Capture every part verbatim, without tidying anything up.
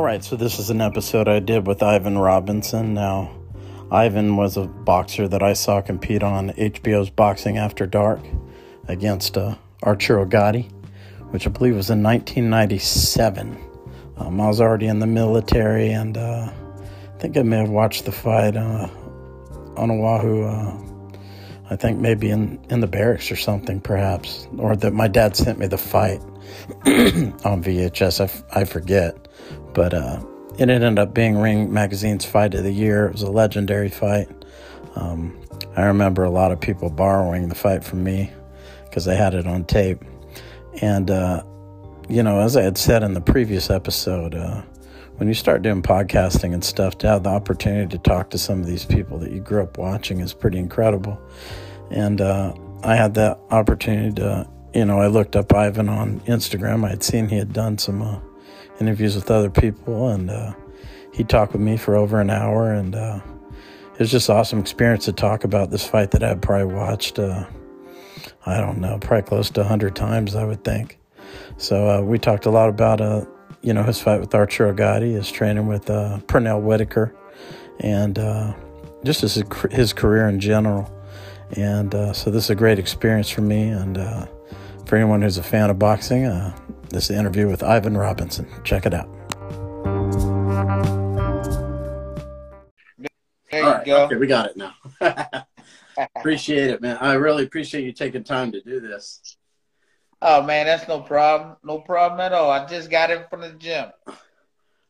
Alright, so this is an episode I did with Ivan Robinson. Now, Ivan was a boxer that I saw compete on H B O's Boxing After Dark against uh, Arturo Gatti, which I believe was in nineteen ninety-seven. Um, I was already in the military, and uh, I think I may have watched the fight uh, on Oahu, uh, I think maybe in, in the barracks or something, perhaps, or that my dad sent me the fight on V H S, I, f- I forget. But uh, it ended up being Ring Magazine's Fight of the Year. It was a legendary fight. Um, I remember a lot of people borrowing the fight from me because they had it on tape. And, uh, you know, as I had said in the previous episode, uh, when you start doing podcasting and stuff, to have the opportunity to talk to some of these people that you grew up watching is pretty incredible. And uh, I had that opportunity to, you know, I looked up Ivan on Instagram. I had seen he had done some Uh, interviews with other people, and uh, he talked with me for over an hour, and uh, it was just awesome experience to talk about this fight that I had probably watched, uh, I don't know, probably close to one hundred times, I would think. So uh, we talked a lot about, uh, you know, his fight with Arturo Gatti, his training with uh, Pernell Whitaker, and uh, just his, his career in general. And uh, so this is a great experience for me, and uh, for anyone who's a fan of boxing, uh, this is an interview with Ivan Robinson. Check it out. There you All right. go. Okay, we got it now. Appreciate it, man. I really appreciate you taking time to do this. Oh, man, that's no problem. No problem at all. I just got in from the gym.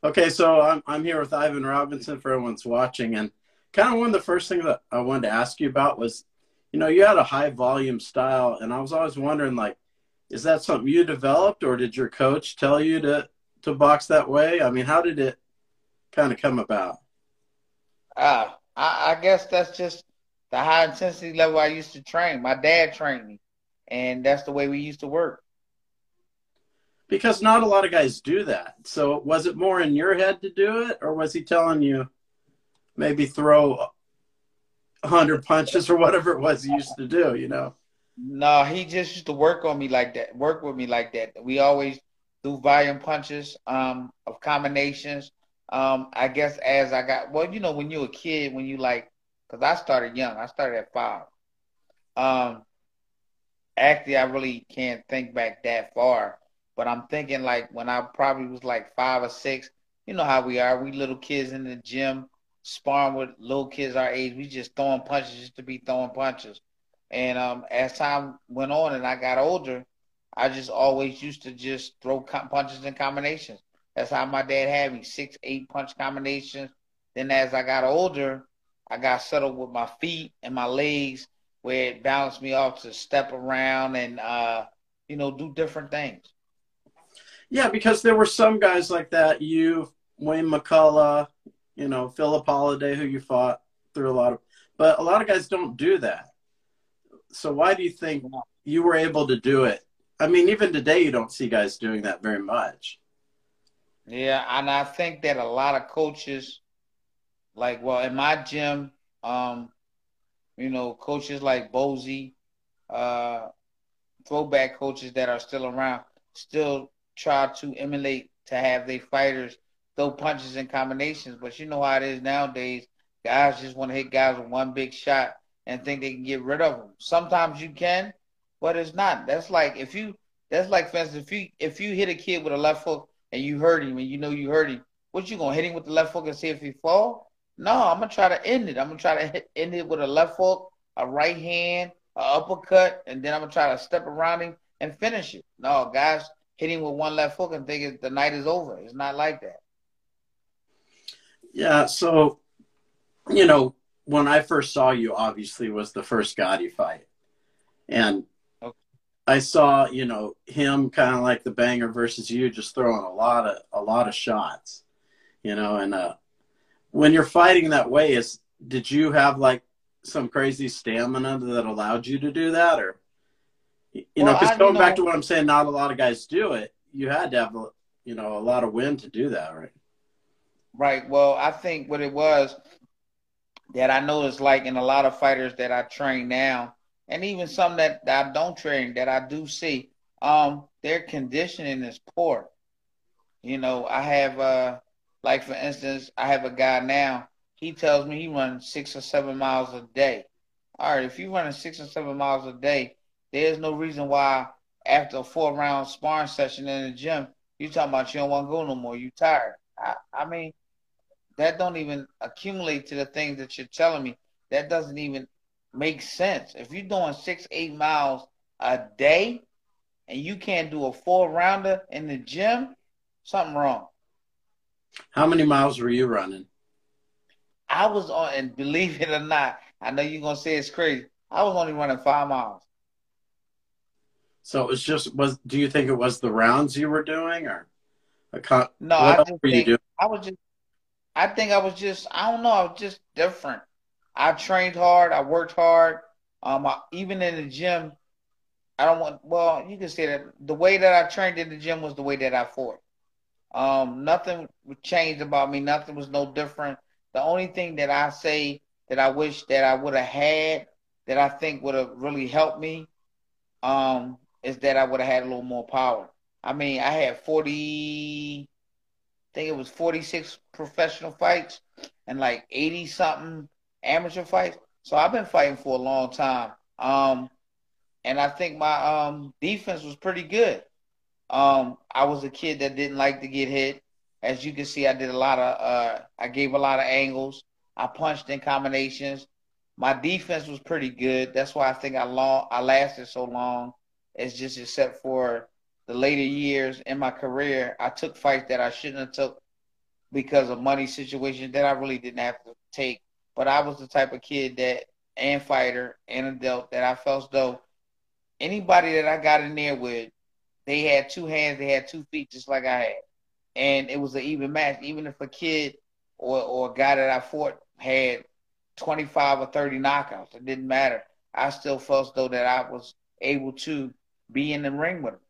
Okay, so I'm I'm here with Ivan Robinson for everyone's watching. And kind of one of the first things that I wanted to ask you about was, you know, you had a high-volume style, and I was always wondering, like, is that something you developed, or did your coach tell you to, to box that way? I mean, how did it kind of come about? Uh, I, I guess that's just the high intensity level I used to train. My dad trained me, and that's the way we used to work. Because not a lot of guys do that. So was it more in your head to do it, or was he telling you maybe throw one hundred punches or whatever it was he used to do, you know? No, he just used to work on me like that, work with me like that. We always do volume punches um, of combinations. Um, I guess as I got, well, you know, when you're a kid, when you like, because I started young. I started at five. Um, actually, I really can't think back that far. But I'm thinking like when I probably was like five or six, you know how we are. We little kids in the gym, sparring with little kids our age. We just throwing punches just to be throwing punches. And um, as time went on and I got older, I just always used to just throw com- punches and combinations. That's how my dad had me, six, eight punch combinations. Then as I got older, I got settled with my feet and my legs where it balanced me off to step around and, uh, you know, do different things. Yeah, because there were some guys like that, you, Wayne McCullough, you know, Phillip Holliday, who you fought through a lot of, but a lot of guys don't do that. So why do you think you were able to do it? I mean, even today, you don't see guys doing that very much. Yeah, and I think that a lot of coaches, like, well, in my gym, um, you know, coaches like Bozy, uh, throwback coaches that are still around, still try to emulate to have their fighters throw punches and combinations. But you know how it is nowadays. Guys just want to hit guys with one big shot and think they can get rid of them. Sometimes you can, but it's not. That's like if you, that's like, for instance, if you, if you hit a kid with a left hook and you hurt him and you know you hurt him, what you going to hit him with the left hook and see if he fall? No, I'm going to try to end it. I'm going to try to hit, end it with a left hook, a right hand, an uppercut, and then I'm going to try to step around him and finish it. No, guys hit him with one left hook and think the night is over. It's not like that. Yeah, so, you know, when I first saw you, obviously, was the first Gatti fight. And okay. I saw, you know, him kind of like the banger versus you, just throwing a lot of a lot of shots, you know. And uh, when you're fighting that way, is did you have, like, some crazy stamina that allowed you to do that? Or, you well, know, because going know, back to what I'm saying, not a lot of guys do it. You had to have, you know, a lot of wind to do that, right? Right. Well, I think what it was that I noticed, like in a lot of fighters that I train now, and even some that, that I don't train, that I do see, um, their conditioning is poor. You know, I have uh, Like, for instance, I have a guy now, he tells me he runs six or seven miles a day. All right, if you're running six or seven miles a day, there's no reason why after a four-round sparring session in the gym, you're talking about you don't want to go no more, you're tired. I, I mean, that don't even accumulate to the things that you're telling me. That doesn't even make sense. If you're doing six, eight miles a day and you can't do a four-rounder in the gym, something wrong. How many miles were you running? I was on, and believe it or not, I know you're going to say it's crazy, I was only running five miles. So it was just, was, do you think it was the rounds you were doing, or a cop? No, I just think you doing? I was just, I think I was just, I don't know, I was just different. I trained hard, I worked hard. Um, I, even in the gym, I don't want, well, you can say that the way that I trained in the gym was the way that I fought. Um, nothing changed about me. Nothing was no different. The only thing that I say that I wish that I would have had that I think would have really helped me um, is that I would have had a little more power. I mean, I had forty, I think it was forty-six professional fights and like eighty-something amateur fights. So I've been fighting for a long time. Um, and I think my um, defense was pretty good. Um, I was a kid that didn't like to get hit. As you can see, I did a lot of, uh, I gave a lot of angles. I punched in combinations. My defense was pretty good. That's why I think I long, I lasted so long. It's just except for the later years in my career, I took fights that I shouldn't have took because of money situations that I really didn't have to take. But I was the type of kid that, and fighter, and adult, that I felt as though anybody that I got in there with, they had two hands, they had two feet, just like I had. And it was an even match. Even if a kid or, or a guy that I fought had twenty-five or thirty knockouts, it didn't matter. I still felt as though that I was able to be in the ring with him.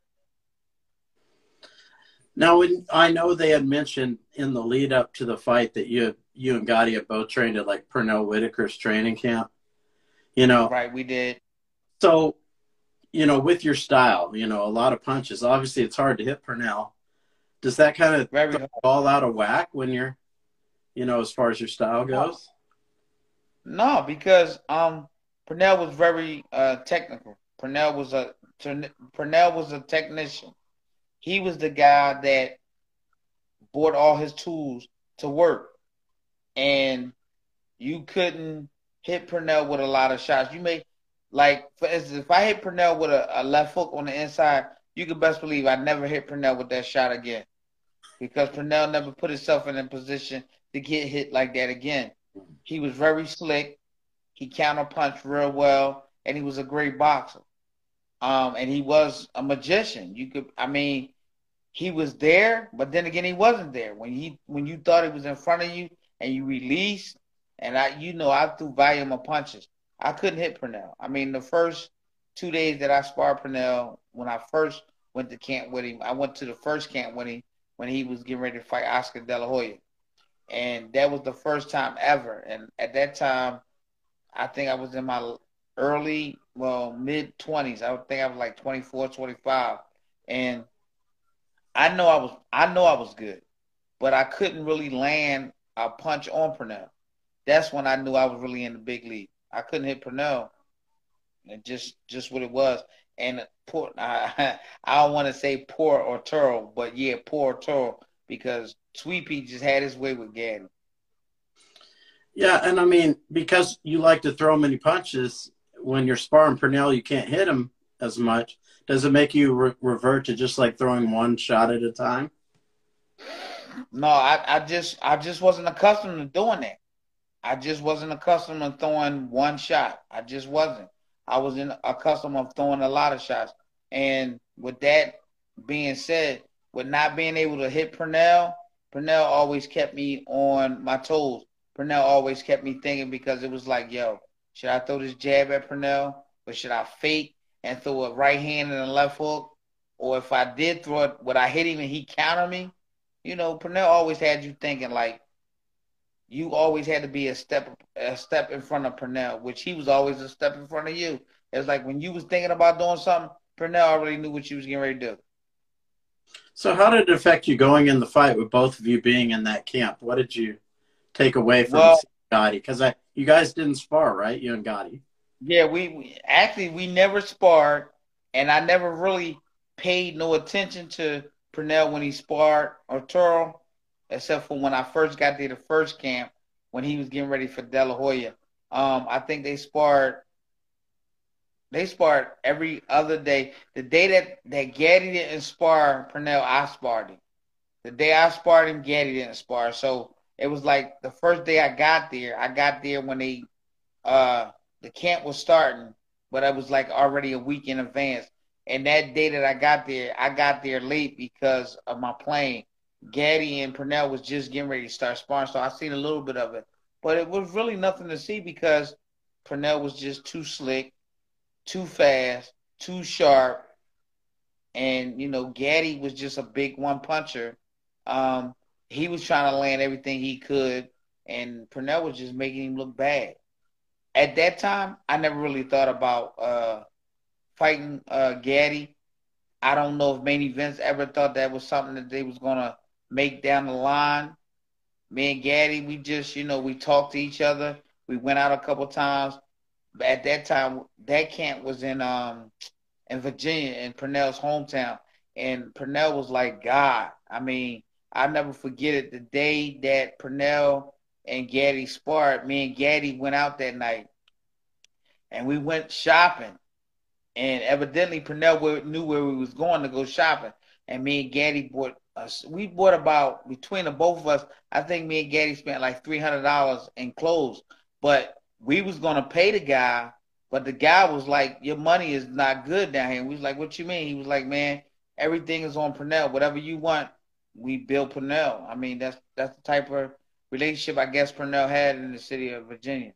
Now, when, I know they had mentioned in the lead up to the fight that you you and Gotti have both trained at, like, Pernell Whitaker's training camp. You know. Right, we did. So, you know, with your style, you know, a lot of punches. Obviously, it's hard to hit Pernell. Does that kind of fall out of whack when you're, you know, as far as your style goes? No, because um, Pernell was very uh, technical. Pernell was a Pernell was a technician. He was the guy that brought all his tools to work, and you couldn't hit Pernell with a lot of shots. You may. Like, for instance, if I hit Pernell with a, a left hook on the inside, you can best believe I never hit Pernell with that shot again, because Pernell never put himself in a position to get hit like that again. He was very slick. He counterpunched real well, and he was a great boxer. Um, and he was a magician. You could, I mean, he was there, but then again, he wasn't there. When he, when you thought he was in front of you and you released, and I, you know, I threw volume of punches. I couldn't hit Pernell. I mean, the first two days that I sparred Pernell, when I first went to camp with him, I went to the first camp with him when he was getting ready to fight Oscar De La Hoya. And that was the first time ever. And at that time, I think I was in my early, well, mid-twenties. I think I was like twenty-four, twenty-five. And I know I was, I know I was good, but I couldn't really land a punch on Pernell. That's when I knew I was really in the big league. I couldn't hit Pernell, and just just what it was. And poor, I, I don't want to say poor Arturo, but yeah, poor Arturo, because Sweepy just had his way with Gaddy. Yeah, and I mean, because you like to throw many punches, when you're sparring Pernell, you can't hit him as much. Does it make you re revert to just like throwing one shot at a time? No, I, I just I just wasn't accustomed to doing that. I just wasn't accustomed to throwing one shot. I just wasn't. I was in, accustomed to throwing a lot of shots. And with that being said, with not being able to hit Pernell, Pernell always kept me on my toes. Pernell always kept me thinking, because it was like, yo, should I throw this jab at Pernell, or should I fake and throw a right hand and a left hook? Or if I did throw it, would I hit him and he counter me? You know, Pernell always had you thinking, like, you always had to be a step a step in front of Pernell, which he was always a step in front of you. It was like when you was thinking about doing something, Pernell already knew what you was getting ready to do. So how did it affect you going in the fight with both of you being in that camp? What did you take away from well, Gatti? Because I, you guys didn't spar, right? You and Gatti. Yeah, we, we actually we never sparred, and I never really paid no attention to Pernell when he sparred Arturo, except for when I first got there, the first camp when he was getting ready for De La Hoya. Um, I think they sparred. They sparred every other day. The day that, that Gatti didn't spar Pernell, I sparred him. The day I sparred him, Gatti didn't spar. So it was like the first day I got there, I got there when they uh, the camp was starting, but it was like already a week in advance. And that day that I got there, I got there late because of my plane. Gatti and Pernell was just getting ready to start sparring, so I seen a little bit of it. But it was really nothing to see because Pernell was just too slick, too fast, too sharp, and, you know, Gatti was just a big one-puncher. Um, he was trying to land everything he could, and Pernell was just making him look bad. At that time, I never really thought about uh, fighting uh, Gatti. I don't know if Main Events ever thought that was something that they was going to make down the line. Me and Gatti, we just, you know, we talked to each other. We went out a couple times. But at that time, that camp was in um in Virginia, in Pernell's hometown. And Pernell was like God. I mean, I'll never forget it. The day that Pernell and Gatti sparred, me and Gatti went out that night. And we went shopping. And evidently, Pernell knew where we was going to go shopping. And me and Gatti bought us. We bought about, between the both of us, I think me and Gatti spent like three hundred dollars in clothes. But we was going to pay the guy, but the guy was like, your money is not good down here. And we was like, what you mean? He was like, man, everything is on Pernell. Whatever you want, we build Pernell. I mean, that's that's the type of relationship I guess Pernell had in the city of Virginia.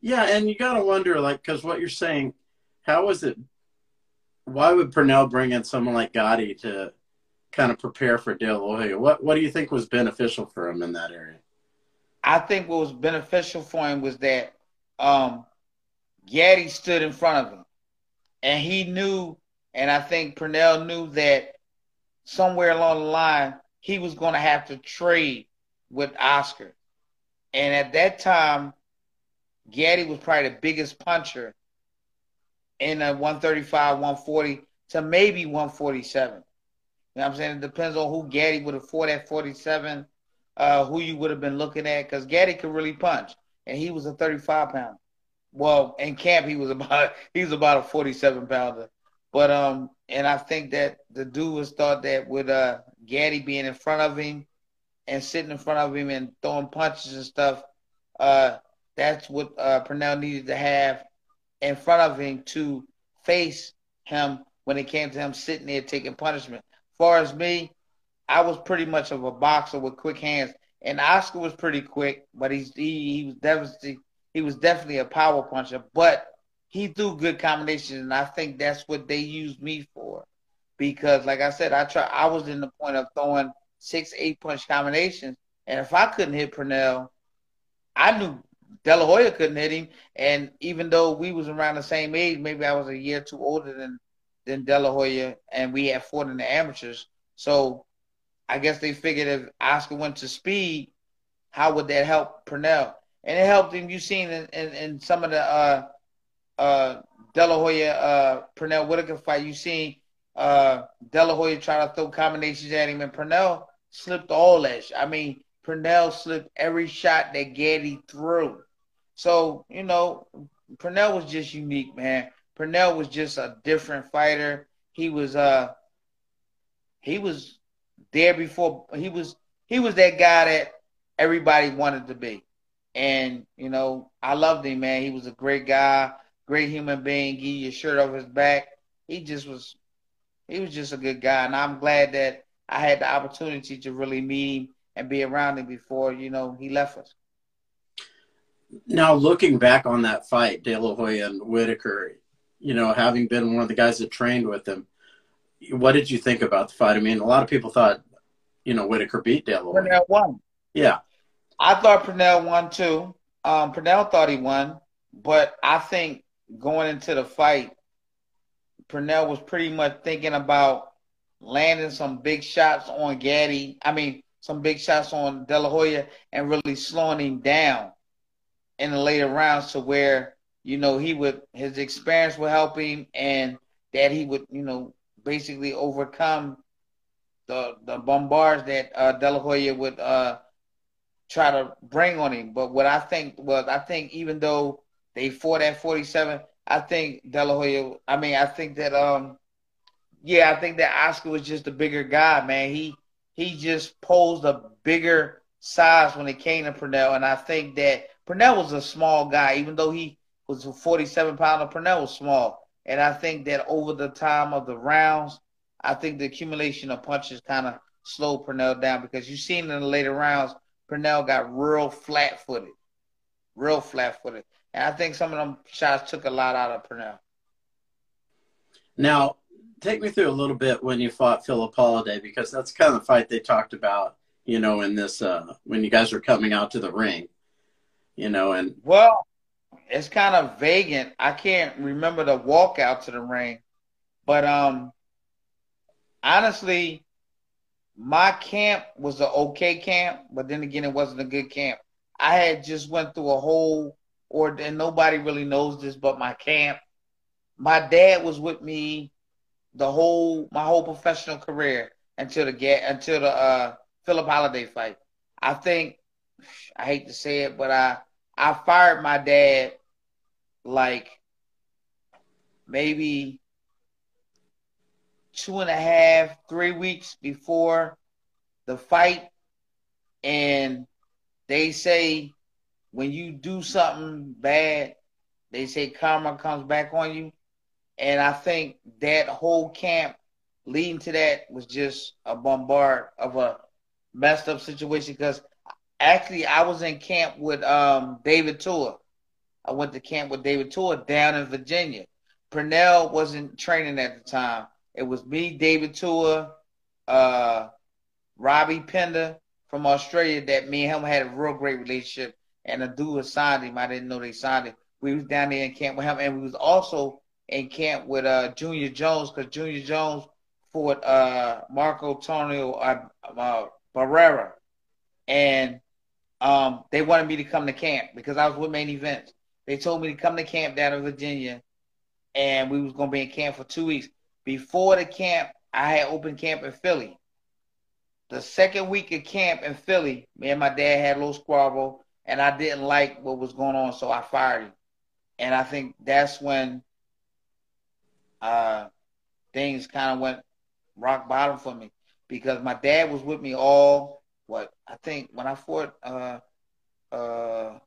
Yeah, and you got to wonder, like, because what you're saying, how was it, why would Pernell bring in someone like Gatti to kind of prepare for De La Hoya? What, what do you think was beneficial for him in that area? I think what was beneficial for him was that um, Gatti stood in front of him. And he knew, and I think Pernell knew that somewhere along the line, he was going to have to trade with Oscar. And at that time, Gatti was probably the biggest puncher in a one thirty-five, one forty to maybe one forty-seven. You know what I'm saying? It depends on who Gatti would afford at forty-seven. Uh, who you would have been looking at, because Gatti could really punch, and he was a thirty-five pounder. Well, in camp he was about he was about a forty-seven pounder, but um, and I think that the dude was thought that with uh Gatti being in front of him and sitting in front of him and throwing punches and stuff, uh, that's what uh, Pernell needed to have in front of him to face him when it came to him sitting there taking punishment. As far as me, I was pretty much of a boxer with quick hands, and Oscar was pretty quick, but he's, he he was definitely he was definitely a power puncher. But he threw good combinations, and I think that's what they used me for, because like I said, I try I was in the point of throwing six eight punch combinations, and if I couldn't hit Pernell, I knew De La Hoya couldn't hit him. And even though we was around the same age, maybe I was a year or two older than than De La Hoya, and we had fought in the amateurs, so. I guess they figured if Oscar went to speed, how would that help Pernell? And it helped him. You've seen in, in, in some of the uh, uh, De La Hoya, uh, Pernell Whitaker fight, you've seen uh, De La Hoya try to throw combinations at him, and Pernell slipped all that. I mean, Pernell slipped every shot that Gatti threw. So, you know, Pernell was just unique, man. Pernell was just a different fighter. He was uh, he was – There before he was, he was that guy that everybody wanted to be, and you know I loved him, man. He was a great guy, great human being. Give you a shirt off his back. He just was, he was just a good guy, and I'm glad that I had the opportunity to really meet him and be around him before you know he left us. Now looking back on that fight, De La Hoya and Whitaker, you know, having been one of the guys that trained with him. What did you think about the fight? I mean, a lot of people thought, you know, Whitaker beat De La Hoya. Pernell won. Yeah. I thought Pernell won, too. Um, Pernell thought he won. But I think going into the fight, Pernell was pretty much thinking about landing some big shots on Gatti. I mean, some big shots on De La Hoya and really slowing him down in the later rounds to where, you know, he would, his experience would help him and that he would, you know, basically overcome the the bombards that uh, De La Hoya would uh, try to bring on him. But what I think was, I think even though they fought at forty-seven, I think De La Hoya, I mean, I think that, um, yeah, I think that Oscar was just a bigger guy, man. He he just posed a bigger size when it came to Pernell, and I think that Pernell was a small guy, even though he was a forty-seven pounder. Pernell was small. And I think that over the time of the rounds, I think the accumulation of punches kind of slowed Pernell down because you've seen in the later rounds, Pernell got real flat-footed, real flat-footed. And I think some of them shots took a lot out of Pernell. Now, take me through a little bit when you fought Phillip Holliday, because that's kind of the fight they talked about, you know, in this, uh, when you guys were coming out to the ring, you know, and – well. It's kind of vague. I can't remember the walk out to the ring. But um, honestly, my camp was an okay camp, but then again, it wasn't a good camp. I had just went through a whole, or and nobody really knows this but my camp. My dad was with me the whole, my whole professional career until the, until the uh, Phillip Holliday fight. I think, I hate to say it, but I, I fired my dad like maybe two and a half, three weeks before the fight. And they say when you do something bad, they say karma comes back on you. And I think that whole camp leading to that was just a bombard of a messed up situation because actually, I was in camp with um, David Tua. I went to camp with David Tua down in Virginia. Pernell wasn't training at the time. It was me, David Tua, uh, Robbie Pender from Australia that me and him had a real great relationship. And the dude who signed him, I didn't know they signed him. We was down there in camp with him. And we was also in camp with uh, Junior Jones because Junior Jones fought uh, Marco Antonio uh, uh, Barrera. And Um, they wanted me to come to camp because I was with Main Events. They told me to come to camp down in Virginia, and we was going to be in camp for two weeks. Before the camp, I had open camp in Philly. The second week of camp in Philly, me and my dad had a little squabble, and I didn't like what was going on, so I fired him. And I think that's when uh, things kind of went rock bottom for me because my dad was with me all What I think when I fought uh, uh,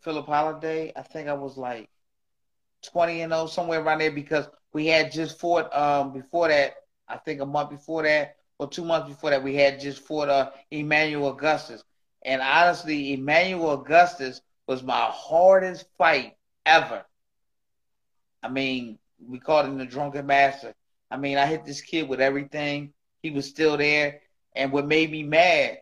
Phillip Holliday, I think I was like twenty and oh, somewhere around there, because we had just fought um, before that, I think a month before that or two months before that, we had just fought uh, Emmanuel Augustus. And honestly, Emmanuel Augustus was my hardest fight ever. I mean, we called him the Drunken Master. I mean, I hit this kid with everything. He was still there, and what made me mad,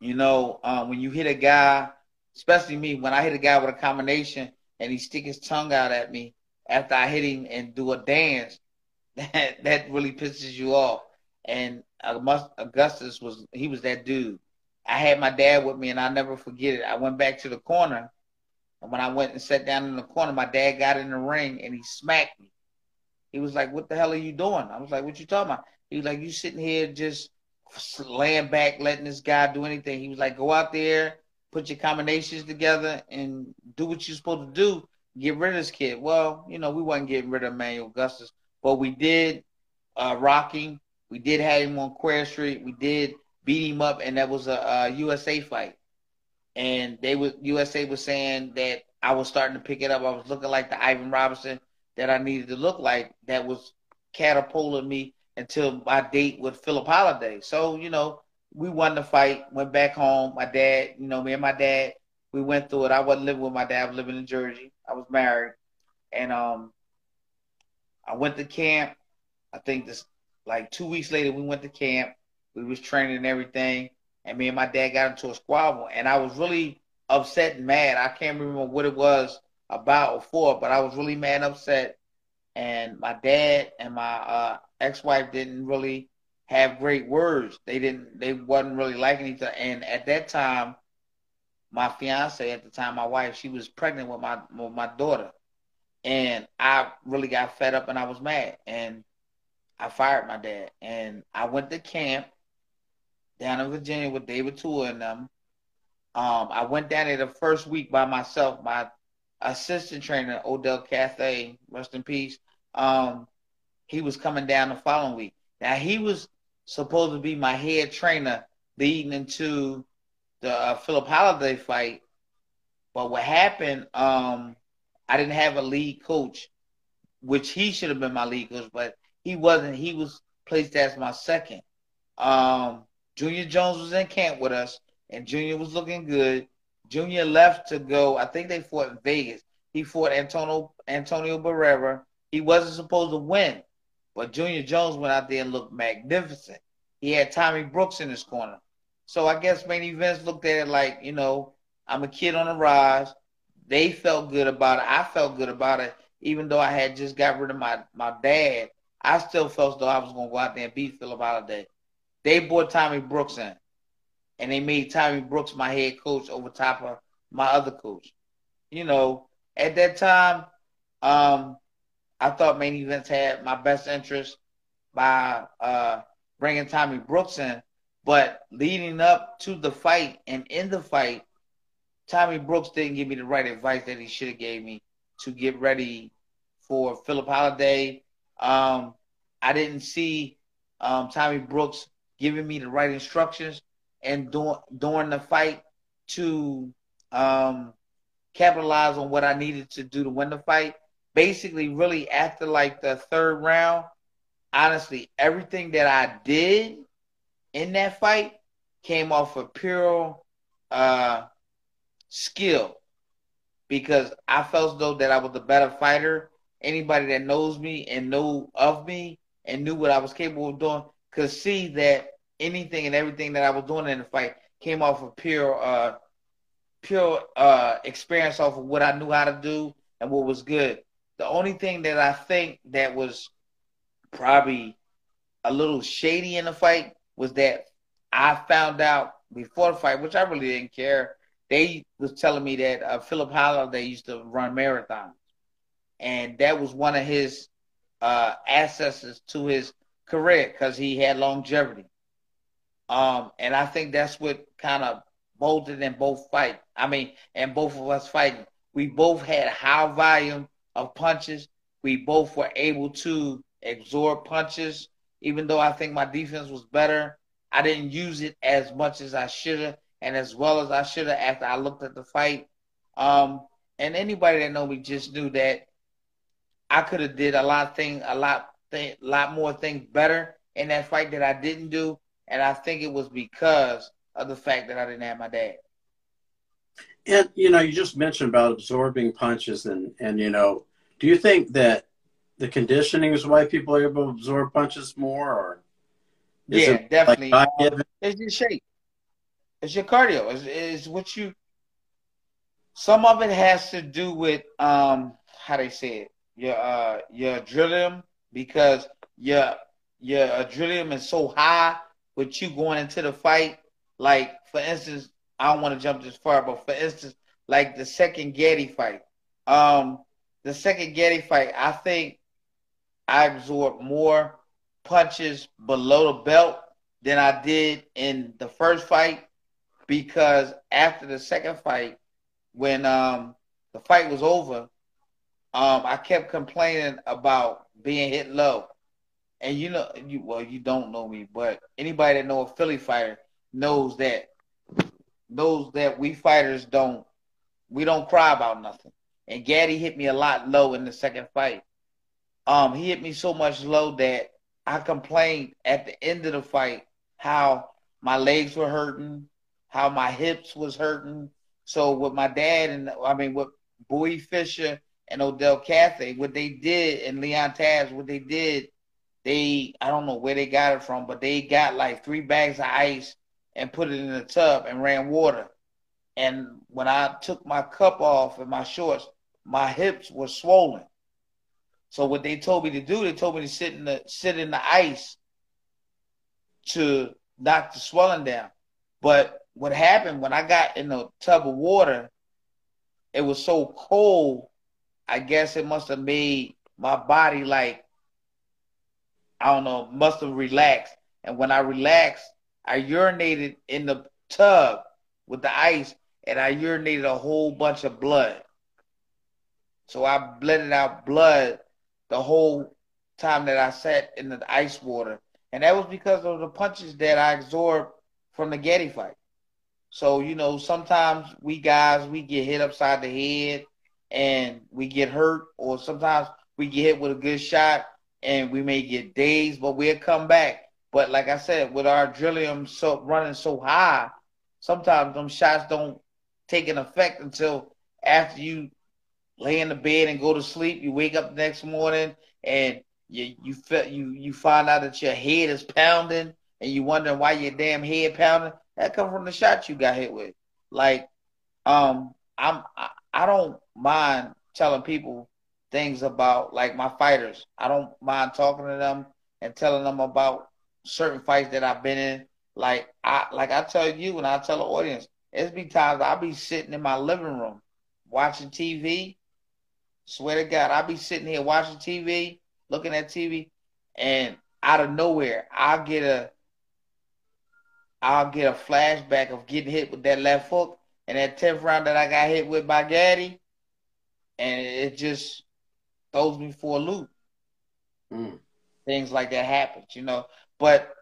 you know, um, when you hit a guy, especially me, when I hit a guy with a combination and he stick his tongue out at me after I hit him and do a dance, that that really pisses you off. And Augustus was he was that dude. I had my dad with me, and I'll never forget it. I went back to the corner, and when I went and sat down in the corner, my dad got in the ring and he smacked me. He was like, "What the hell are you doing?" I was like, "What you talking about?" He was like, "You sitting here just laying back, letting this guy do anything." He was like, "Go out there, put your combinations together, and do what you're supposed to do. Get rid of this kid." Well, you know, we wasn't getting rid of Emmanuel Augustus, but we did uh, rock him. We did have him on Queer Street. We did beat him up, and that was a, a U S A fight. And they was, U S A was saying that I was starting to pick it up. I was looking like the Ivan Robinson that I needed to look like that was catapulting me until my date with Phillip Holliday. So, you know, we won the fight, went back home. My dad, you know, me and my dad, we went through it. I wasn't living with my dad. I was living in Jersey. I was married. And um, I went to camp. I think this, like two weeks later, we went to camp. We was training and everything. And me and my dad got into a squabble. And I was really upset and mad. I can't remember what it was about or for, but I was really mad and upset. and my dad and my uh, ex-wife didn't really have great words. They didn't, they wasn't really liking each other. And at that time, my fiance at the time, my wife, she was pregnant with my with my daughter, and I really got fed up and I was mad, and I fired my dad, and I went to camp down in Virginia with David Tua and them. Um, I went down there the first week by myself. My assistant trainer, Odell Cathay, rest in peace, um, he was coming down the following week. Now, he was supposed to be my head trainer leading into the uh, Phillip Holliday fight, but what happened, um, I didn't have a lead coach, which he should have been my lead coach, but he wasn't. He was placed as my second. Um, Junior Jones was in camp with us, and Junior was looking good. Junior left to go. I think they fought in Vegas. He fought Antonio, Antonio Barrera. He wasn't supposed to win, but Junior Jones went out there and looked magnificent. He had Tommy Brooks in his corner. So I guess Main Events looked at it like, you know, I'm a kid on the rise. They felt good about it. I felt good about it. Even though I had just got rid of my, my dad, I still felt as though I was going to go out there and beat Phillip Holliday. They brought Tommy Brooks in, and they made Tommy Brooks my head coach over top of my other coach. You know, at that time, um, I thought Main Events had my best interest by uh, bringing Tommy Brooks in. But leading up to the fight and in the fight, Tommy Brooks didn't give me the right advice that he should have gave me to get ready for Phillip Holliday. Um, I didn't see um, Tommy Brooks giving me the right instructions and doing during the fight to um, capitalize on what I needed to do to win the fight. Basically, really after like the third round, honestly, everything that I did in that fight came off of pure uh, skill, because I felt as though that I was the better fighter. Anybody that knows me and know of me and knew what I was capable of doing could see that anything and everything that I was doing in the fight came off of pure uh, pure uh, experience off of what I knew how to do and what was good. The only thing that I think that was probably a little shady in the fight was that I found out before the fight, which I really didn't care. They was telling me that uh, Phillip Holliday used to run marathons. And that was one of his uh, accesses to his career, because he had longevity. Um, and I think that's what kind of bolted in both fight. I mean, and both of us fighting. We both had high volume of punches. We both were able to absorb punches. Even though I think my defense was better, I didn't use it as much as I should have and as well as I should have after I looked at the fight. Um, and anybody that know me just knew that I could have did a lot of thing, a lot, th lot more things better in that fight that I didn't do, and I think it was because of the fact that I didn't have my dad. And you know, you just mentioned about absorbing punches, and and you know, do you think that the conditioning is why people are able to absorb punches more, or is yeah, it definitely, like um, it's your shape, it's your cardio, it's, it's what you. Some of it has to do with um, how they say it. Your uh, your adrenaline, because your your adrenaline is so high with you going into the fight. Like, for instance, I don't want to jump this far, but for instance, like the second Gatti fight. Um, the second Gatti fight, I think I absorbed more punches below the belt than I did in the first fight, because after the second fight, when um, the fight was over, Um, I kept complaining about being hit low. And you know, you, well, you don't know me, but anybody that know a Philly fighter knows that knows that we fighters don't, we don't cry about nothing. And Gatti hit me a lot low in the second fight. Um, he hit me so much low that I complained at the end of the fight how my legs were hurting, how my hips was hurting. So with my dad and, I mean, with Bouie Fisher and Odell Cathay, what they did, and Leon Taz, what they did, they, I don't know where they got it from, but they got like three bags of ice and put it in the tub and ran water. And when I took my cup off and my shorts, my hips were swollen. So what they told me to do, they told me to sit in the sit in the ice to knock the swelling down. But what happened when I got in a tub of water, it was so cold, I guess it must have made my body like, I don't know, must have relaxed. And when I relaxed, I urinated in the tub with the ice, and I urinated a whole bunch of blood. So I blended out blood the whole time that I sat in the ice water. And that was because of the punches that I absorbed from the Getty fight. So, you know, sometimes we guys, we get hit upside the head and we get hurt, or sometimes we get hit with a good shot and we may get dazed, but we'll come back. But like I said, with our adrenaline so running so high, sometimes them shots don't take an effect until after you lay in the bed and go to sleep. You wake up the next morning and you you feel, you you find out that your head is pounding and you wondering why your damn head pounding. That comes from the shot you got hit with. Like, um, I'm I, I don't mind telling people things about, like, my fighters. I don't mind talking to them and telling them about certain fights that I've been in. Like I like I tell you and I tell the audience, it's be times I'll be sitting in my living room watching T V. Swear to God, I'll be sitting here watching T V, looking at T V, and out of nowhere, I'll get a I'll get a flashback of getting hit with that left hook and that tenth round that I got hit with by Gatti, and it just throws me for a loop. Mm. Things like that happens, you know. But,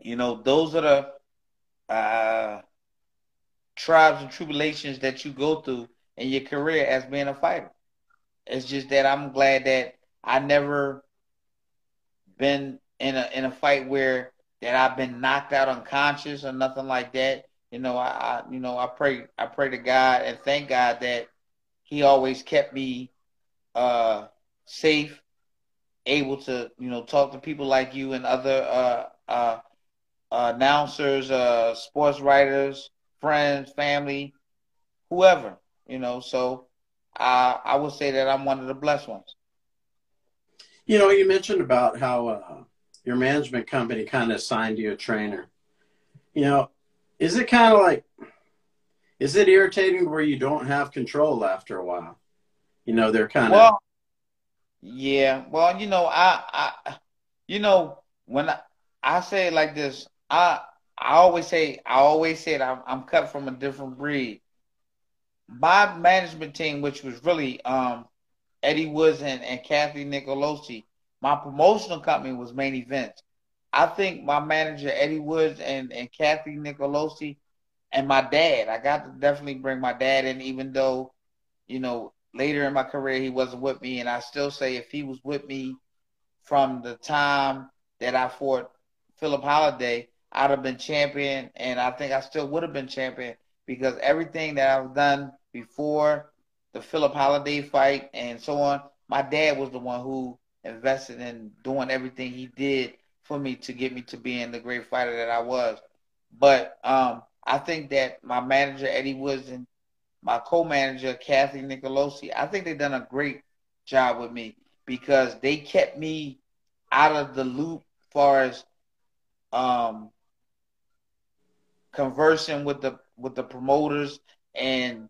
you know, those are the uh, trials and tribulations that you go through in your career as being a fighter. It's just that I'm glad that I never been in a in a fight where that I've been knocked out unconscious or nothing like that. You know, I, I you know I pray I pray to God and thank God that He always kept me uh, safe, able to, you know, talk to people like you and other uh, uh, uh, announcers, uh, sports writers, friends, family, whoever, you know. So I, I would say that I'm one of the blessed ones. You know, you mentioned about how uh, your management company kind of assigned you a trainer. You know, is it kind of like, is it irritating where you don't have control after a while? You know, they're kind of. Well, yeah. Well, you know, I, I, you know, when I, I say it like this, I, I always say, I always say that I'm, I'm cut from a different breed. My management team, which was really um, Eddie Woods and, and Kathy Nicolosi, my promotional company was Main Events. I think my manager, Eddie Woods and, and Kathy Nicolosi, and my dad, I got to definitely bring my dad in, even though, you know, later in my career he wasn't with me. And I still say if he was with me from the time that I fought Phillip Holliday, I'd have been champion, and I think I still would have been champion, because everything that I've done before the Phillip Holliday fight and so on, my dad was the one who invested in doing everything he did for me to get me to being the great fighter that I was. But um, I think that my manager, Eddie Woods, and my co-manager, Kathy Nicolosi, I think they've done a great job with me because they kept me out of the loop as far as um, conversing with the with the promoters and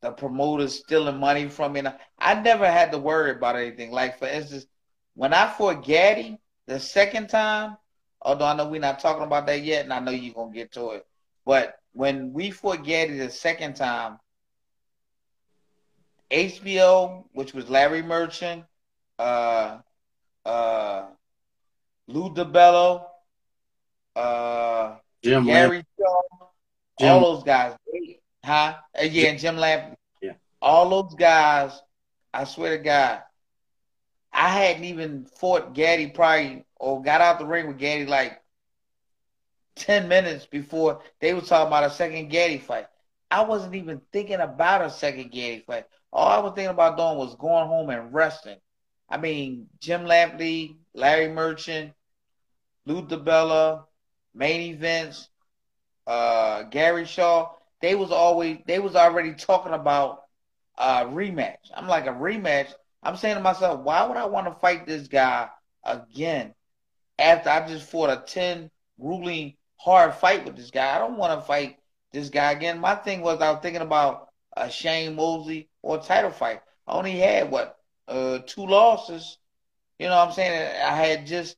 the promoters stealing money from me. And I never had to worry about anything. Like, for instance, when I fought Gatti the second time, although I know we're not talking about that yet, and I know you're going to get to it, but when we fought Gatti the second time, H B O, which was Larry Merchant, uh, uh, Lou DiBello, uh, Jim Gary Shaw, Jim. All those guys, huh? Yeah, and Jim Lampley. Yeah. All those guys, I swear to God, I hadn't even fought Gatti probably, or got out the ring with Gatti like ten minutes before they were talking about a second Gatti fight. I wasn't even thinking about a second Gatti fight. All I was thinking about doing was going home and resting. I mean, Jim Lampley, Larry Merchant, Lou DiBella, Main Events, Uh, Gary Shaw, they was always they was already talking about a rematch. I'm like, a rematch? I'm saying to myself, why would I want to fight this guy again after I just fought a ten ruling hard fight with this guy? I don't want to fight this guy again. My thing was I was thinking about a Shane Mosley or a title fight. I only had, what, uh, two losses. You know what I'm saying? I had just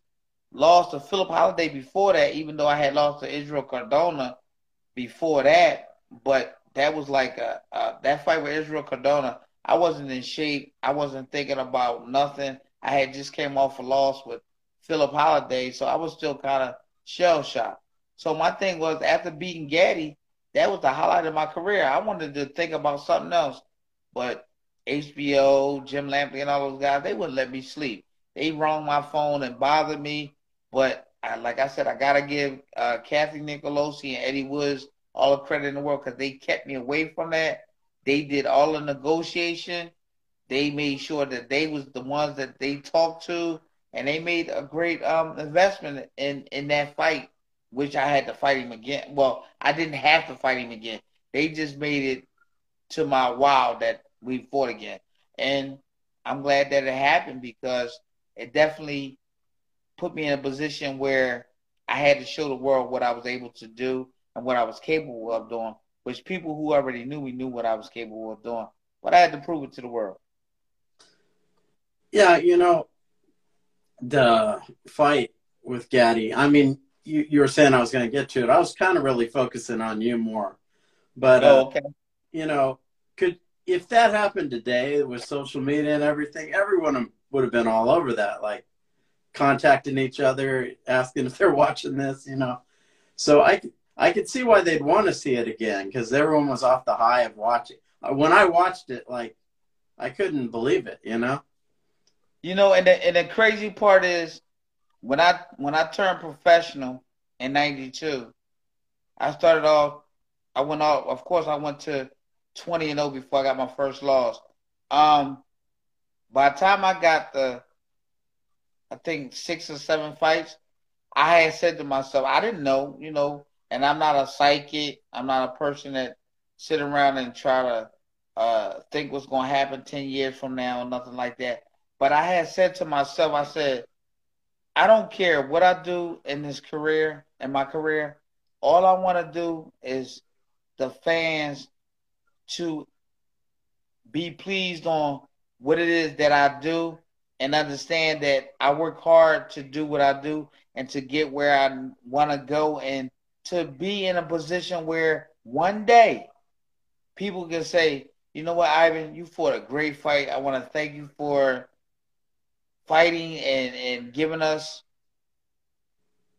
lost to Phillip Holliday before that, even though I had lost to Israel Cardona before that. But that was like a, uh, that fight with Israel Cardona, I wasn't in shape. I wasn't thinking about nothing. I had just came off a loss with Phillip Holliday, so I was still kind of shell-shocked. So my thing was, after beating Gatti, that was the highlight of my career. I wanted to think about something else. But H B O, Jim Lampley, and all those guys, they wouldn't let me sleep. They rung my phone and bothered me. But I, like I said, I got to give uh, Kathy Nicolosi and Eddie Woods all the credit in the world because they kept me away from that. They did all the negotiation. They made sure that they was the ones that they talked to. And they made a great um, investment in, in that fight, which I had to fight him again. Well, I didn't have to fight him again. They just made it to my wow that we fought again. And I'm glad that it happened because it definitely put me in a position where I had to show the world what I was able to do and what I was capable of doing, which people who already knew me knew what I was capable of doing. But I had to prove it to the world. Yeah, you know, the fight with Gatti, I mean, You, you were saying I was going to get to it. I was kind of really focusing on you more, but uh, oh, okay. You know, could if that happened today with social media and everything, everyone would have been all over that, like contacting each other, asking if they're watching this. You know, so I I could see why they'd want to see it again because everyone was off the high of watching. When I watched it, like I couldn't believe it. You know, you know, and the, and the crazy part is, When I when I turned professional in ninety-two, I started off. I went off. Of course, I went to twenty and oh before I got my first loss. Um, by the time I got the, I think six or seven fights, I had said to myself, I didn't know, you know. And I'm not a psychic. I'm not a person that sit around and try to uh, think what's going to happen ten years from now or nothing like that. But I had said to myself, I said, I don't care what I do in this career, in my career. All I want to do is the fans to be pleased on what it is that I do and understand that I work hard to do what I do and to get where I want to go and to be in a position where one day people can say, you know what, Ivan, you fought a great fight. I want to thank you for fighting and, and giving us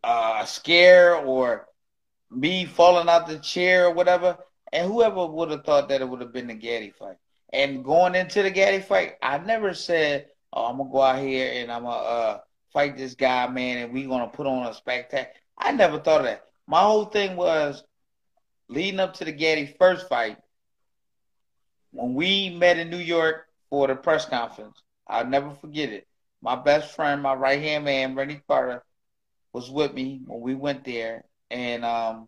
uh, a scare or me falling out the chair or whatever. And whoever would have thought that it would have been the Gatti fight. And going into the Gatti fight, I never said, oh, I'm going to go out here and I'm going to uh, fight this guy, man, and we're going to put on a spectacle. I never thought of that. My whole thing was leading up to the Gatti first fight, when we met in New York for the press conference, I'll never forget it. My best friend, my right-hand man, Randy Carter, was with me when we went there. And, um,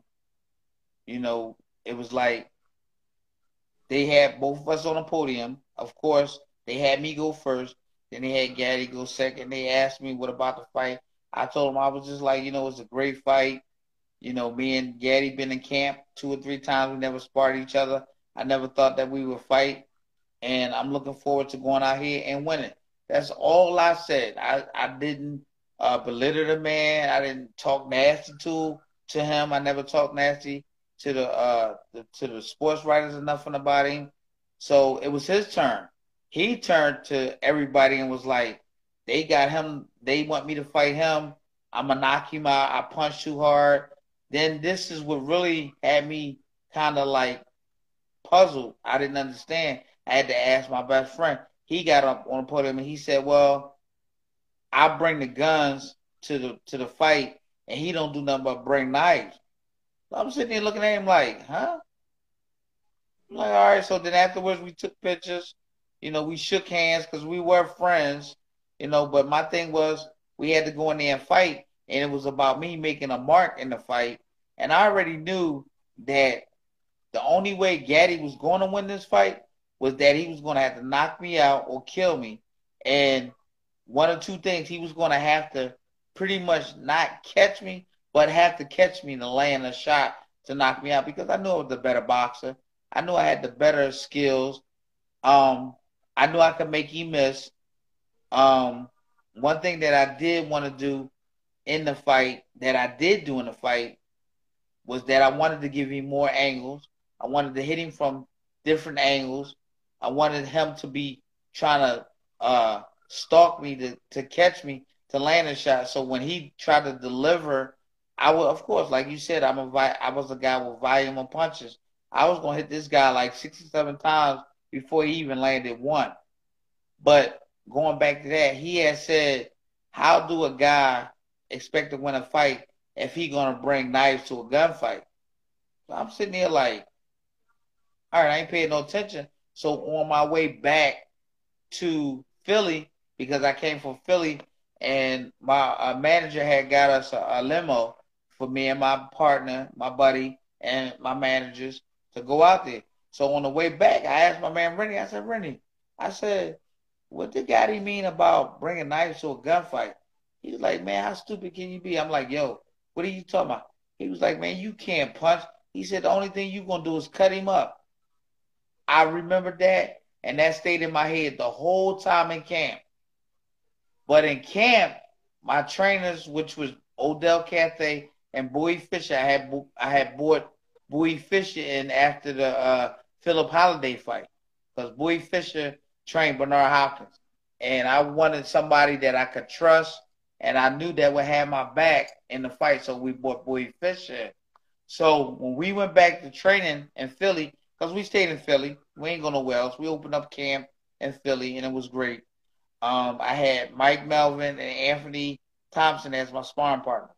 you know, it was like they had both of us on the podium. Of course, they had me go first. Then they had Gatti go second. They asked me what about the fight. I told them I was just like, you know, it's a great fight. You know, me and Gatti been in camp two or three times. We never sparred each other. I never thought that we would fight. And I'm looking forward to going out here and winning. That's all I said. I, I didn't uh, belittle the man. I didn't talk nasty to to him. I never talked nasty to the, uh, the to the sports writers or nothing about him. So it was his turn. He turned to everybody and was like, they got him. They want me to fight him. I'm going to knock him out. I punch too hard. Then this is what really had me kind of like puzzled. I didn't understand. I had to ask my best friend. He got up on the podium and he said, well, I bring the guns to the to the fight and he don't do nothing but bring knives. So I'm sitting there looking at him like, huh? I'm like, all right. So then afterwards we took pictures. You know, we shook hands because we were friends, you know. But my thing was we had to go in there and fight, and it was about me making a mark in the fight. And I already knew that the only way Gatti was going to win this fight was that he was going to have to knock me out or kill me. And one of two things, he was going to have to pretty much not catch me, but have to catch me to land a shot to knock me out, because I knew I was the better boxer. I knew I had the better skills. Um, I knew I could make him miss. Um, one thing that I did want to do in the fight, that I did do in the fight, was that I wanted to give him more angles. I wanted to hit him from different angles. I wanted him to be trying to uh, stalk me to, to catch me, to land a shot. So when he tried to deliver, I would, of course, like you said, I'm a vi- I was a guy with volume of punches. I was going to hit this guy like sixty-seven times before he even landed one. But going back to that, he had said, how do a guy expect to win a fight if he's going to bring knives to a gunfight? So I'm sitting here like, all right, I ain't paying no attention. So on my way back to Philly, because I came from Philly, and my uh, manager had got us a, a limo for me and my partner, my buddy, and my managers to go out there. So on the way back, I asked my man Rennie, I said, Rennie, I said, what did Gotti mean about bringing knives to a gunfight? He was like, man, how stupid can you be? I'm like, yo, what are you talking about? He was like, man, you can't punch. He said, the only thing you're going to do is cut him up. I remembered that, and that stayed in my head the whole time in camp. But in camp, my trainers, which was Odell Cathay and Bouie Fisher, I had I had bought Bouie Fisher in after the uh, Phillip Holliday fight, because Bouie Fisher trained Bernard Hopkins. And I wanted somebody that I could trust, and I knew that would have my back in the fight, so we bought Bouie Fisher. So when we went back to training in Philly, because we stayed in Philly, we ain't going nowhere else. We opened up camp in Philly, and it was great. Um, I had Mike Melvin and Anthony Thompson as my sparring partners.